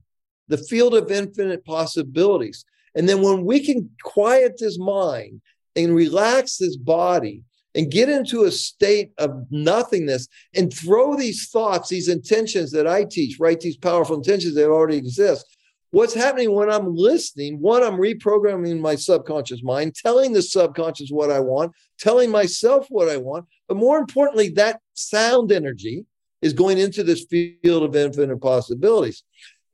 the field of infinite possibilities. And then when we can quiet this mind and relax this body and get into a state of nothingness and throw these thoughts, these intentions that I teach, right? These powerful intentions that already exist. What's happening when I'm listening? One, I'm reprogramming my subconscious mind, telling the subconscious what I want, telling myself what I want. But more importantly, that sound energy is going into this field of infinite possibilities.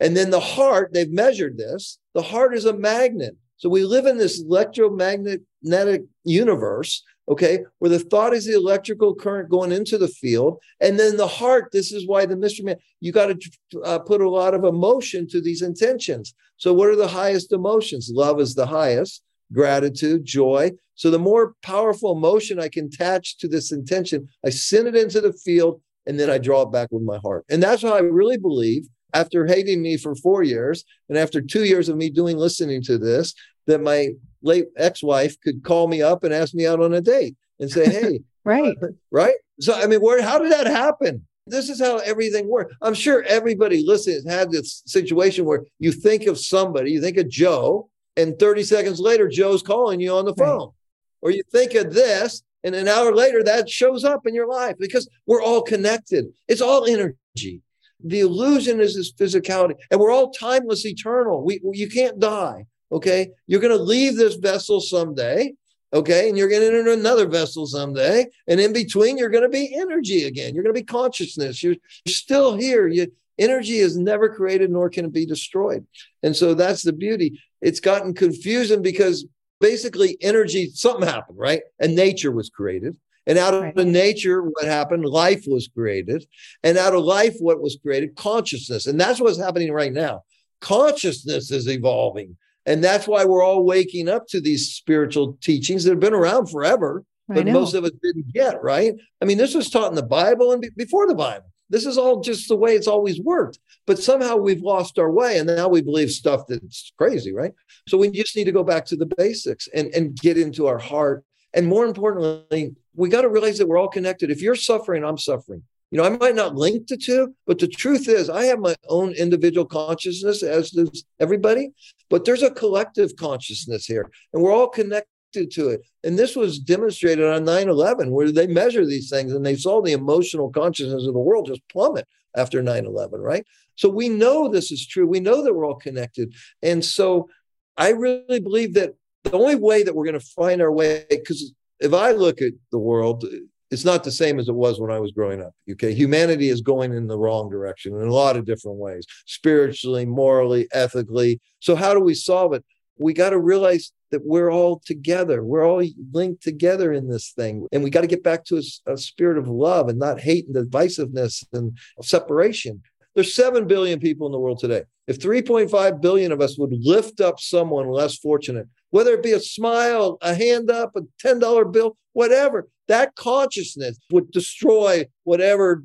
And then the heart, they've measured this. The heart is a magnet. So we live in this electromagnetic universe, okay, where the thought is the electrical current going into the field. And then the heart, this is why the mystery man, you got to uh, put a lot of emotion to these intentions. So what are the highest emotions? Love is the highest, gratitude, joy. So the more powerful emotion I can attach to this intention, I send it into the field, and then I draw it back with my heart. And that's how I really believe. After hating me for four years, and after two years of me doing listening to this, that my late ex-wife could call me up and ask me out on a date and say, "Hey, right, uh, right." So, I mean, where? How did that happen? This is how everything works. I'm sure everybody listening has had this situation where you think of somebody, you think of Joe, and thirty seconds later, Joe's calling you on the phone, right. Or you think of this, and an hour later, that shows up in your life because we're all connected. It's all energy. The illusion is this physicality, and we're all timeless, eternal. We, you can't die, okay? You're going to leave this vessel someday, okay? And you're going to enter into another vessel someday, and in between, you're going to be energy again. You're going to be consciousness. You're, you're still here. You, energy is never created, nor can it be destroyed, and so that's the beauty. It's gotten confusing because basically energy, something happened, right? And nature was created. And out of the nature, what happened? Life was created. And out of life, what was created? Consciousness. And that's what's happening right now. Consciousness is evolving. And that's why we're all waking up to these spiritual teachings that have been around forever, but most of us didn't get, right? I mean, this was taught in the Bible and before the Bible. This is all just the way it's always worked. But somehow we've lost our way, and now we believe stuff that's crazy, right? So we just need to go back to the basics and, and get into our heart. And more importantly, we got to realize that we're all connected. If you're suffering, I'm suffering. You know, I might not link the two, but the truth is I have my own individual consciousness, as does everybody, but there's a collective consciousness here, and we're all connected to it. And this was demonstrated on nine eleven, where they measure these things, and they saw the emotional consciousness of the world just plummet after nine eleven, right? So we know this is true. We know that we're all connected. And so I really believe that the only way that we're going to find our way, because if I look at the world, it's not the same as it was when I was growing up. Okay, humanity is going in the wrong direction in a lot of different ways, spiritually, morally, ethically. So how do we solve it? We got to realize that we're all together. We're all linked together in this thing. And we got to get back to a, a spirit of love and not hate and divisiveness and separation. There's seven billion people in the world today. If three point five billion of us would lift up someone less fortunate, whether it be a smile, a hand up, a ten dollar bill, whatever, that consciousness would destroy whatever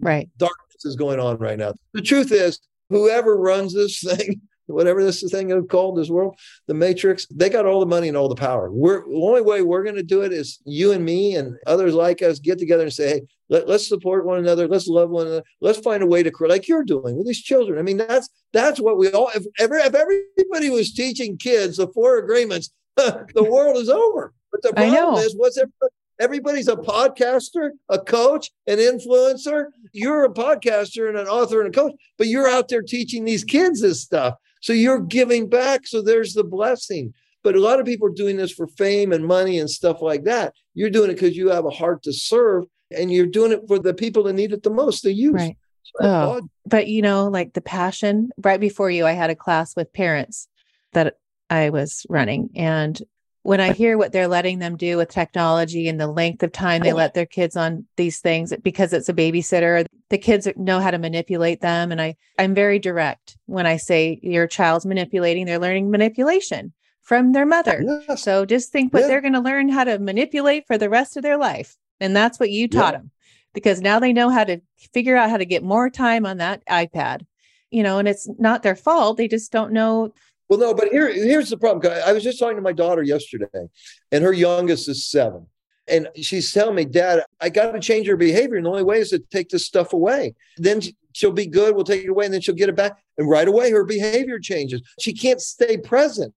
right. darkness is going on right now. The truth is, whoever runs this thing, whatever this thing is called, this world, the Matrix, they got all the money and all the power. We're, the only way we're going to do it is you and me and others like us get together and say, hey, let, let's support one another. Let's love one another. Let's find a way to create, like you're doing with these children. I mean, that's that's what we all, if, every, if everybody was teaching kids the four agreements, the world is over. But the problem is, what's everybody? Everybody's a podcaster, a coach, an influencer. You're a podcaster and an author and a coach, but you're out there teaching these kids this stuff. So you're giving back. So there's the blessing. But a lot of people are doing this for fame and money and stuff like that. You're doing it because you have a heart to serve, and you're doing it for the people that need it the most, the youth. Right. So oh, but, you know, like the passion. Right before you, I had a class with parents that I was running. And when I hear what they're letting them do with technology and the length of time they let their kids on these things, because it's a babysitter, the kids know how to manipulate them. And I, I'm very direct when I say your child's manipulating, they're learning manipulation from their mother. Yeah. So just think what yeah. they're going to learn how to manipulate for the rest of their life. And that's what you taught yeah. them, because now they know how to figure out how to get more time on that iPad, you know, and it's not their fault. They just don't know. Well, no, but here, here's the problem. I was just talking to my daughter yesterday, and her youngest is seven. And she's telling me, Dad, I got to change her behavior. And the only way is to take this stuff away. Then she'll be good. We'll take it away, and then she'll get it back. And right away, her behavior changes. She can't stay present.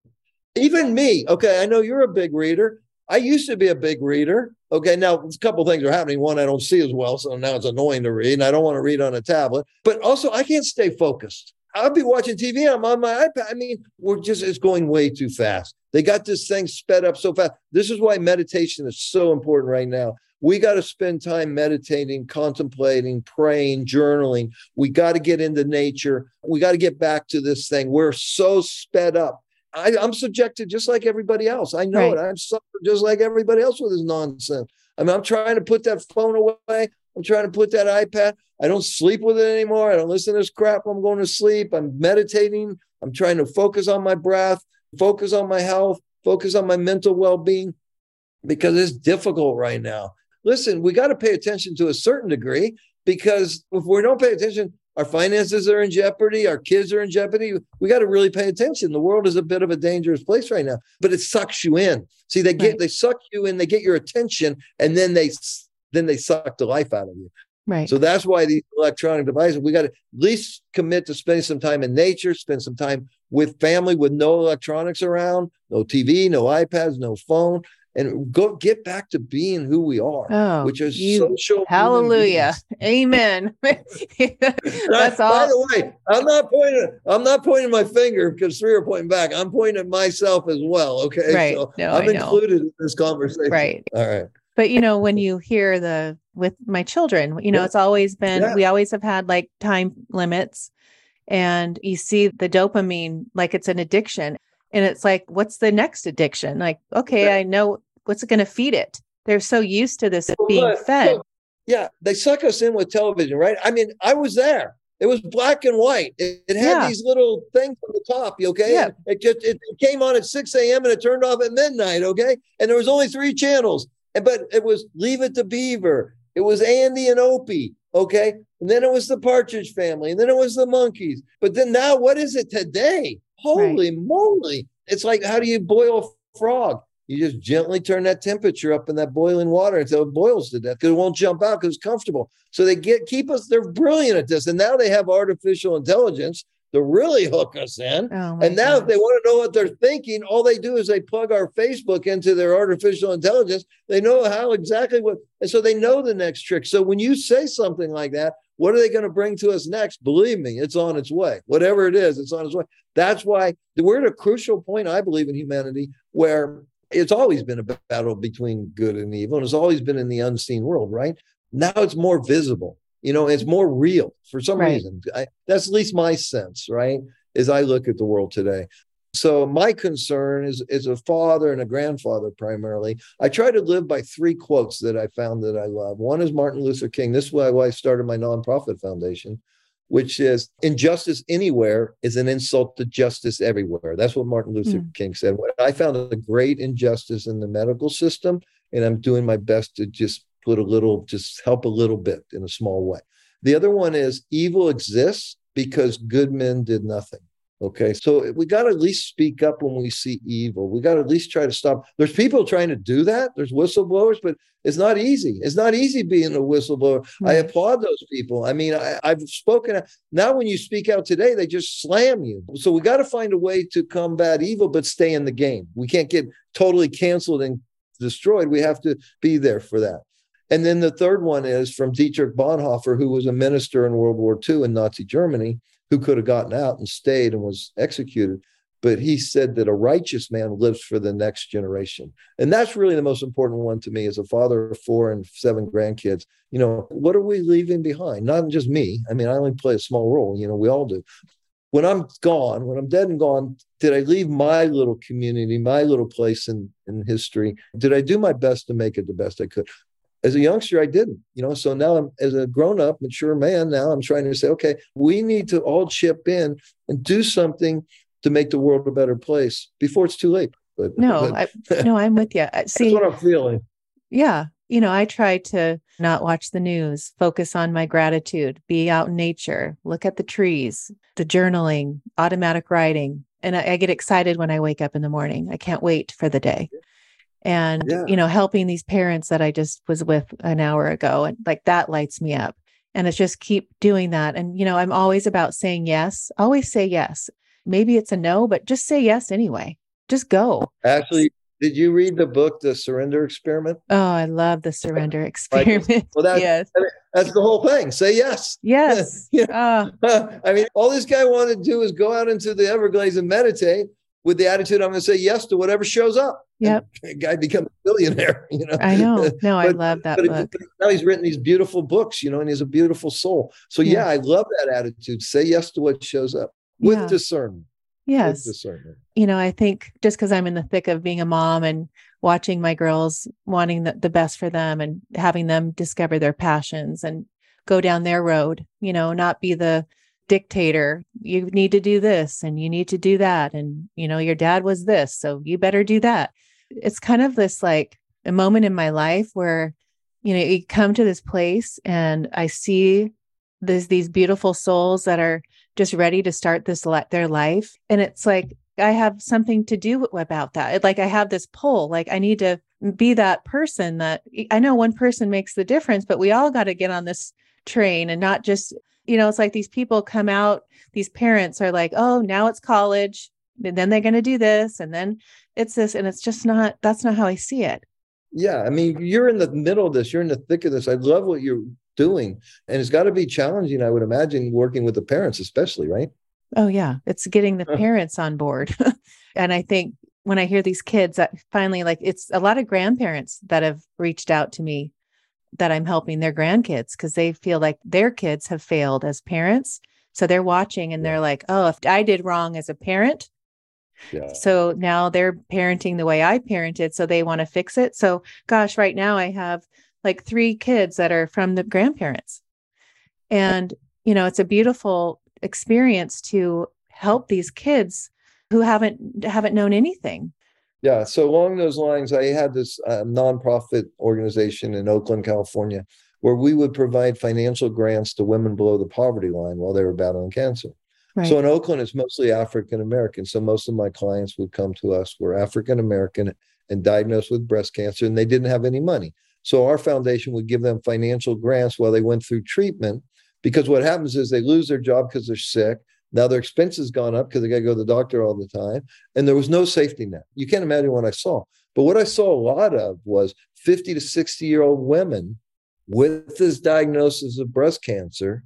Even me. Okay, I know you're a big reader. I used to be a big reader. Okay, now a couple of things are happening. One, I don't see as well. So now it's annoying to read, and I don't want to read on a tablet. But also, I can't stay focused. I'll be watching T V. I'm on my iPad. I mean, we're just, it's going way too fast. They got this thing sped up so fast. This is why meditation is so important right now. We got to spend time meditating, contemplating, praying, journaling. We got to get into nature. We got to get back to this thing. We're so sped up. I, I'm subjected just like everybody else. I know right. it. I'm suffering just like everybody else with this nonsense. I mean, I'm trying to put that phone away. I'm trying to put that iPad. I don't sleep with it anymore. I don't listen to this crap when I'm going to sleep. I'm meditating. I'm trying to focus on my breath, focus on my health, focus on my mental well-being, because it's difficult right now. Listen, we got to pay attention to a certain degree, because if we don't pay attention, our finances are in jeopardy. Our kids are in jeopardy. We got to really pay attention. The world is a bit of a dangerous place right now, but it sucks you in. See, they get, right. they suck you in, they get your attention, and then they then they suck the life out of you. Right. So that's why these electronic devices, we got to at least commit to spending some time in nature, spend some time with family with no electronics around, no T V, no iPads, no phone, and go get back to being who we are, oh, which is you, social. Hallelujah. Amen. That's I, all. By the way, I'm not pointing, I'm not pointing my finger because three are pointing back. I'm pointing at myself as well. Okay. Right. So no, I'm included in this conversation. Right. All right. But, you know, when you hear the with my children, you know, yeah. it's always been yeah. we always have had like time limits, and you see the dopamine like it's an addiction. And it's like, what's the next addiction? Like, OK, yeah. I know what's going to feed it. They're so used to this well, being but, fed. So, yeah. They suck us in with television. Right. I mean, I was there. It was black and white. It, it had yeah. these little things on the top, okay? Yeah. It just it came on at six a.m. and it turned off at midnight, okay? And there was only three channels. But it was Leave It to Beaver. It was Andy and Opie, okay? And then it was the Partridge Family. And then it was the Monkeys. But then now, what is it today? Holy right. moly. It's like, how do you boil a frog? You just gently turn that temperature up in that boiling water until it boils to death, because it won't jump out because it's comfortable. So they get keep us. They're brilliant at this. And now they have artificial intelligence to really hook us in. Oh and now gosh. If they want to know what they're thinking, all they do is they plug our Facebook into their artificial intelligence. They know how exactly what, and so they know the next trick. So when you say something like that, what are they going to bring to us next? Believe me, it's on its way. Whatever it is, it's on its way. That's why we're at a crucial point, I believe, in humanity, where it's always been a battle between good and evil. And it's always been in the unseen world, right? Now it's more visible. You know, it's more real for some right. reason. I, that's at least my sense, right, as I look at the world today. So my concern is, as a father and a grandfather primarily, I try to live by three quotes that I found that I love. One is Martin Luther King. This is why I started my nonprofit foundation, which is injustice anywhere is an insult to justice everywhere. That's what Martin Luther mm. King said. I found a great injustice in the medical system, and I'm doing my best to just put a little, just help a little bit in a small way. The other one is evil exists because good men did nothing. Okay. So we got to at least speak up when we see evil. We got to at least try to stop. There's people trying to do that. There's whistleblowers, but it's not easy. It's not easy being a whistleblower. Mm-hmm. I applaud those people. I mean, I, I've spoken. Now, when you speak out today, they just slam you. So we got to find a way to combat evil, but stay in the game. We can't get totally canceled and destroyed. We have to be there for that. And then the third one is from Dietrich Bonhoeffer, who was a minister in World War Two in Nazi Germany, who could have gotten out and stayed and was executed. But he said that a righteous man lives for the next generation. And that's really the most important one to me as a father of four and seven grandkids. You know, what are we leaving behind? Not just me. I mean, I only play a small role. You know, we all do. When I'm gone, when I'm dead and gone, did I leave my little community, my little place in, in history? Did I do my best to make it the best I could? As a youngster, I didn't, you know, so now I'm, as a grown-up, mature man now, I'm trying to say, okay, we need to all chip in and do something to make the world a better place before it's too late. But, no, but, I, no, I'm with you. See, that's what I'm feeling. Yeah. You know, I try to not watch the news, focus on my gratitude, be out in nature, look at the trees, the journaling, automatic writing. And I, I get excited when I wake up in the morning. I can't wait for the day. And, yeah. you know, helping these parents that I just was with an hour ago, and like that lights me up. And it's just keep doing that. And, you know, I'm always about saying yes, always say yes. Maybe it's a no, but just say yes anyway. Just go. Ashley, did you read the book, The Surrender Experiment? Oh, I love The Surrender Experiment. Well, that's, yes. I mean, that's the whole thing. Say yes. Yes. yeah. uh, I mean, all this guy wanted to do is go out into the Everglades and meditate with the attitude, I'm going to say yes to whatever shows up. Yep. And guy becomes a billionaire, you know. I know. No, but, I love that but book. Now he's written these beautiful books, you know, and he's a beautiful soul. So yeah, yeah I love that attitude. Say yes to what shows up with yeah. discernment. Yes. With discernment. You know, I think just because I'm in the thick of being a mom and watching my girls, wanting the, the best for them and having them discover their passions and go down their road, you know, not be the dictator, you need to do this and you need to do that. And, you know, your dad was this, so you better do that. It's kind of this like a moment in my life where, you know, you come to this place and I see there's these beautiful souls that are just ready to start this, li- their life. And it's like, I have something to do about that. It, like I have this pull, like I need to be that person that I know one person makes the difference, but we all got to get on this train and not just, you know, it's like these people come out, these parents are like, oh, now it's college, and then they're going to do this. And then it's this, and it's just not, that's not how I see it. Yeah. I mean, you're in the middle of this, you're in the thick of this. I love what you're doing. And it's got to be challenging, I would imagine, working with the parents, especially, right? Oh yeah. It's getting the parents on board. And I think when I hear these kids that finally, like, it's a lot of grandparents that have reached out to me that I'm helping their grandkids because they feel like their kids have failed as parents. So they're watching and yeah. they're like, oh, if I did wrong as a parent. Yeah. So now they're parenting the way I parented. So they want to fix it. So gosh, right now I have like three kids that are from the grandparents. And, you know, it's a beautiful experience to help these kids who haven't, haven't known anything. Yeah. So along those lines, I had this uh, nonprofit organization in Oakland, California, where we would provide financial grants to women below the poverty line while they were battling cancer. Right. So in Oakland, it's mostly African-American. So most of my clients would come to us were African-American and diagnosed with breast cancer, and they didn't have any money. So our foundation would give them financial grants while they went through treatment, because what happens is they lose their job because they're sick. Now their expenses gone up because they got to go to the doctor all the time. And there was no safety net. You can't imagine what I saw. But what I saw a lot of was fifty to sixty year old women with this diagnosis of breast cancer,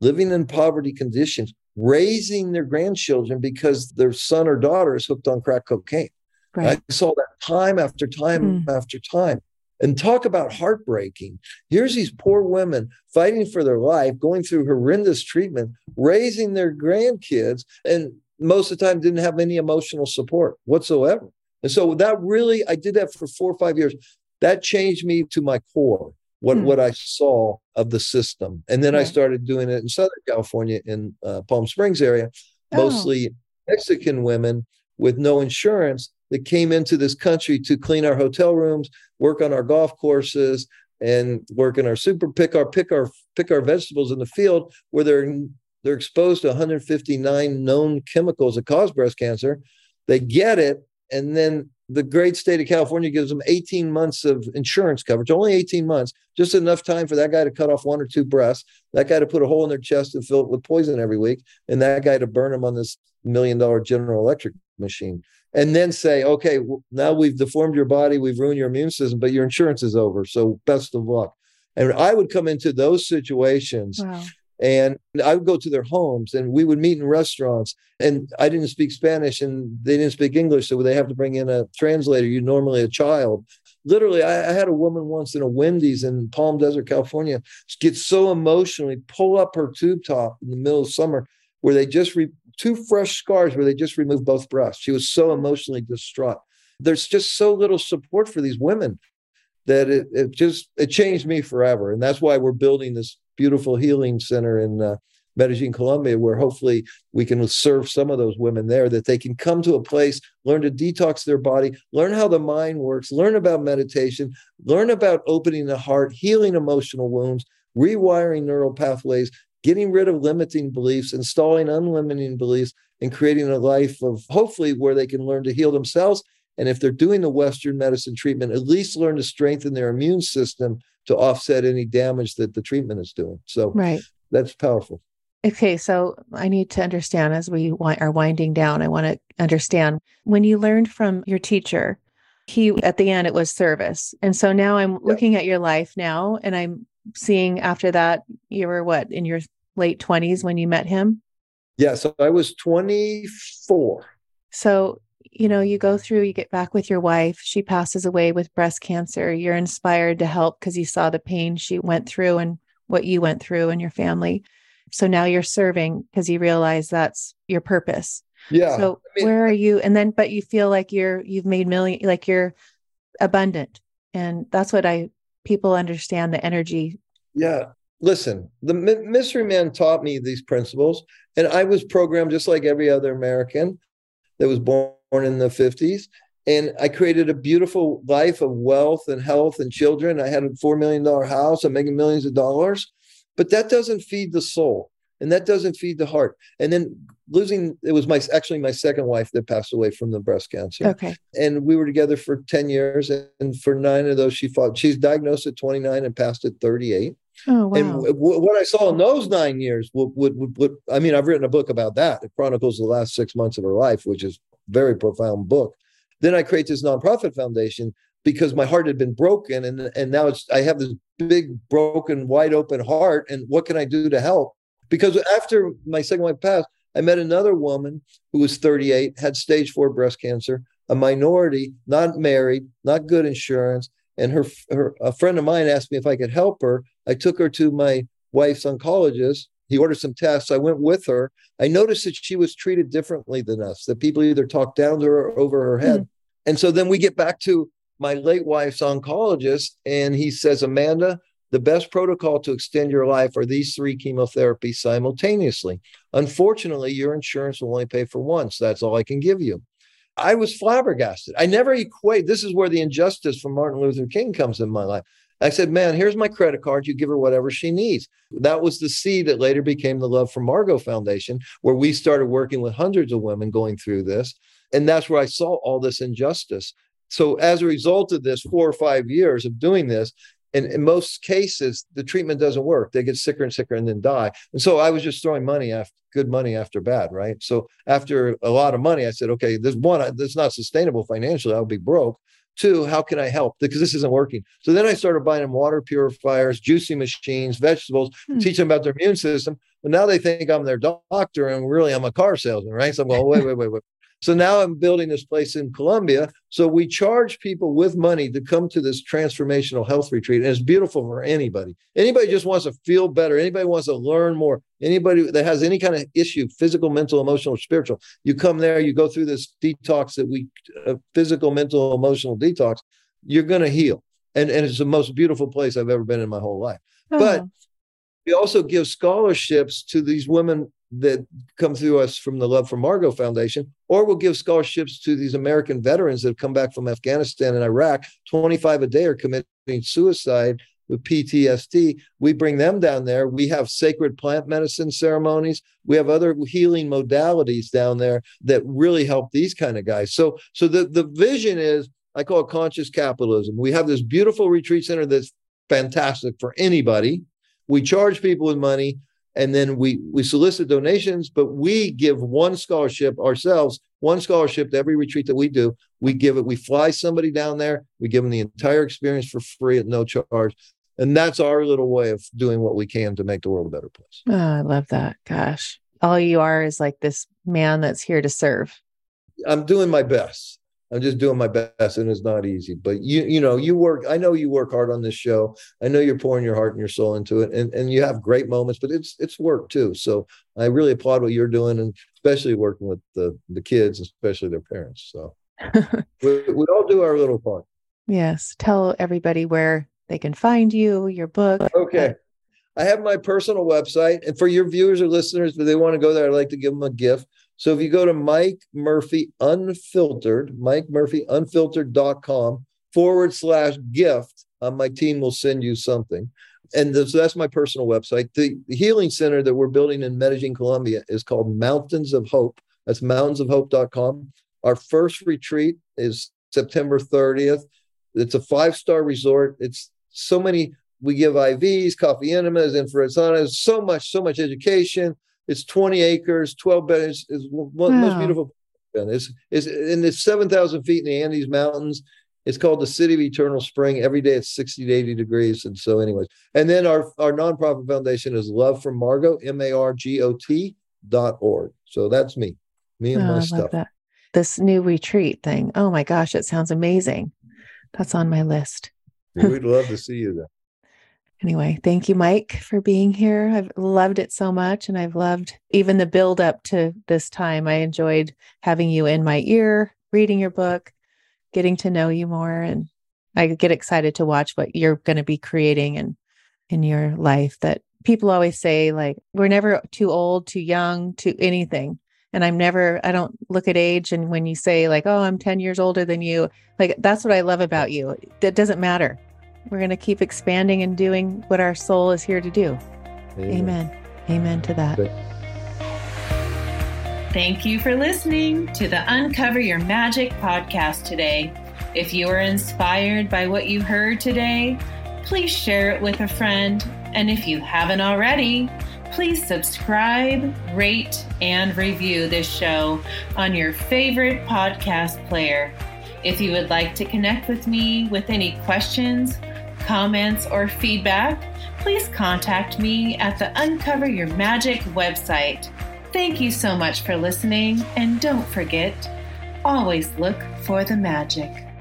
living in poverty conditions, raising their grandchildren because their son or daughter is hooked on crack cocaine. Right. I saw that time after time mm. after time. And talk about heartbreaking. Here's these poor women fighting for their life, going through horrendous treatment, raising their grandkids, and most of the time didn't have any emotional support whatsoever. And so that really, I did that for four or five years. That changed me to my core, what, mm. what I saw of the system. And then yeah. I started doing it in Southern California, in uh, Palm Springs area, oh. mostly Mexican women with no insurance that came into this country to clean our hotel rooms, work on our golf courses, and work in our super pick our pick our pick our vegetables in the field, where they're they're exposed to one hundred fifty-nine known chemicals that cause breast cancer. They get it, and then the great state of California gives them eighteen months of insurance coverage, only eighteen months, just enough time for that guy to cut off one or two breasts, that guy to put a hole in their chest and fill it with poison every week, and that guy to burn them on this million dollar General Electric machine. And then say, okay, well, now we've deformed your body, we've ruined your immune system, but your insurance is over. So best of luck. And I would come into those situations wow. and I would go to their homes, and we would meet in restaurants, and I didn't speak Spanish and they didn't speak English. So they have to bring in a translator, you normally a child. Literally, I, I had a woman once in a Wendy's in Palm Desert, California, get so emotionally, pull up her tube top in the middle of summer, where they just re- two fresh scars where they just removed both breasts. She was so emotionally distraught. There's just so little support for these women that it, it just, it changed me forever. And that's why we're building this beautiful healing center in uh, Medellin, Colombia, where hopefully we can serve some of those women there, that they can come to a place, learn to detox their body, learn how the mind works, learn about meditation, learn about opening the heart, healing emotional wounds, rewiring neural pathways, getting rid of limiting beliefs, installing unlimiting beliefs, and creating a life of hopefully where they can learn to heal themselves. And if they're doing the Western medicine treatment, at least learn to strengthen their immune system to offset any damage that the treatment is doing. So right. that's powerful. Okay. So I need to understand, as we are winding down, I want to understand, when you learned from your teacher, he, at the end, it was service. And so now I'm yeah. looking at your life now, and I'm seeing after that, you were what, in your late twenties when you met him? Yeah. So I was twenty-four. So, you know, you go through, you get back with your wife, she passes away with breast cancer. You're inspired to help because you saw the pain she went through and what you went through and your family. So now you're serving because you realize that's your purpose. Yeah. So I mean, where are you? And then, but you feel like you're, you've made million, like you're abundant. And that's what I, people understand the energy. Yeah. Listen, the mystery man taught me these principles, and I was programmed just like every other American that was born in the fifties. And I created a beautiful life of wealth and health and children. I had a four million dollars house. I'm making millions of dollars, but that doesn't feed the soul, and that doesn't feed the heart. And then losing, it was my, actually my second wife that passed away from the breast cancer. Okay. And we were together for ten years, and for nine of those, she fought. She's diagnosed at twenty-nine and passed at thirty-eight. Oh, wow. And w- w- what I saw in those nine years, w- w- w- w- I mean, I've written a book about that. It chronicles the last six months of her life, which is a very profound book. Then I create this nonprofit foundation because my heart had been broken. And, and now it's, I have this big, broken, wide open heart. And what can I do to help? Because after my second wife passed, I met another woman who was thirty-eight, had stage four breast cancer, a minority, not married, not good insurance. And her, her, a friend of mine asked me if I could help her. I took her to my wife's oncologist. He ordered some tests. I went with her. I noticed that she was treated differently than us, that people either talked down to her or over her head. Mm. And so then we get back to my late wife's oncologist, and he says, Amanda, the best protocol to extend your life are these three chemotherapies simultaneously. Unfortunately, your insurance will only pay for one, so that's all I can give you. I was flabbergasted. I never equate. This is where the injustice from Martin Luther King comes in my life. I said, man, here's my credit card. You give her whatever she needs. That was the seed that later became the Love from Margot Foundation, where we started working with hundreds of women going through this. And that's where I saw all this injustice. So as a result of this four or five years of doing this, and in most cases, the treatment doesn't work. They get sicker and sicker and then die. And so I was just throwing money after good money after bad, right? So after a lot of money, I said, okay, there's one, that's not sustainable financially. I'll be broke. Two, how can I help? Because this isn't working. So then I started buying them water purifiers, juicy machines, vegetables, mm-hmm. teach them about their immune system. But now they think I'm their doctor and really I'm a car salesman, right? So I'm going, wait, wait, wait, wait. So now I'm building this place in Colombia. So we charge people with money to come to this transformational health retreat. And it's beautiful for anybody. Anybody just wants to feel better. Anybody wants to learn more. Anybody that has any kind of issue, physical, mental, emotional, spiritual, you come there, you go through this detox that we, uh, physical, mental, emotional detox, you're going to heal. And, and it's the most beautiful place I've ever been in my whole life. Oh. But we also give scholarships to these women that come through us from the Love from Margot Foundation, or we'll give scholarships to these American veterans that have come back from Afghanistan and Iraq. twenty-five a day are committing suicide with P T S D. We bring them down there. We have sacred plant medicine ceremonies. We have other healing modalities down there that really help these kind of guys. So, so the, the vision is, I call it conscious capitalism. We have this beautiful retreat center that's fantastic for anybody. We charge people with money. And then we we solicit donations, but we give one scholarship ourselves, one scholarship to every retreat that we do. We give it, we fly somebody down there, we give them the entire experience for free at no charge. And that's our little way of doing what we can to make the world a better place. Oh, I love that. Gosh, all you are is like this man that's here to serve. I'm doing my best. I'm just doing my best, and it's not easy, but you, you know, you work, I know you work hard on this show. I know you're pouring your heart and your soul into it, and, and you have great moments, but it's, it's work too. So I really applaud what you're doing, and especially working with the, the kids, especially their parents. So we, we all do our little part. Yes. Tell everybody where they can find you, your book. Okay. Uh, I have my personal website, and for your viewers or listeners, if they want to go there, I'd like to give them a gift. So if you go to Mike Murphy Unfiltered, Mike Murphy Unfiltered dot com forward slash gift, uh, my team will send you something. And the, so that's my personal website. The, the healing center that we're building in Medellin, Colombia is called Mountains of Hope. That's mountains of hope dot com. Our first retreat is September thirtieth. It's a five-star resort. It's so many, we give I Vs, coffee enemas, infrared saunas, so much, so much education. It's twenty acres, twelve beds. It's one of the most beautiful. It's, it's, and it's seven thousand feet in the Andes Mountains. It's called the City of Eternal Spring. Every day it's sixty to eighty degrees. And so anyways, and then our, our nonprofit foundation is Love from Margot, M A R G O T dot org. So that's me, me and oh, my stuff. That. This new retreat thing. Oh my gosh, it sounds amazing. That's on my list. We'd love to see you there. Anyway, thank you, Mike, for being here. I've loved it so much. And I've loved even the build up to this time. I enjoyed having you in my ear, reading your book, getting to know you more. And I get excited to watch what you're going to be creating in, in your life. That people always say, like, we're never too old, too young, too anything. And I'm never, I don't look at age. And when you say like, oh, I'm ten years older than you, like, that's what I love about you. That doesn't matter. We're going to keep expanding and doing what our soul is here to do. Amen. Amen. Amen to that. Thank you for listening to the Uncover Your Magic podcast today. If you were inspired by what you heard today, please share it with a friend. And if you haven't already, please subscribe, rate, and review this show on your favorite podcast player. If you would like to connect with me with any questions, comments, or feedback, please contact me at the Uncover Your Magic website. Thank you so much for listening, and don't forget, always look for the magic.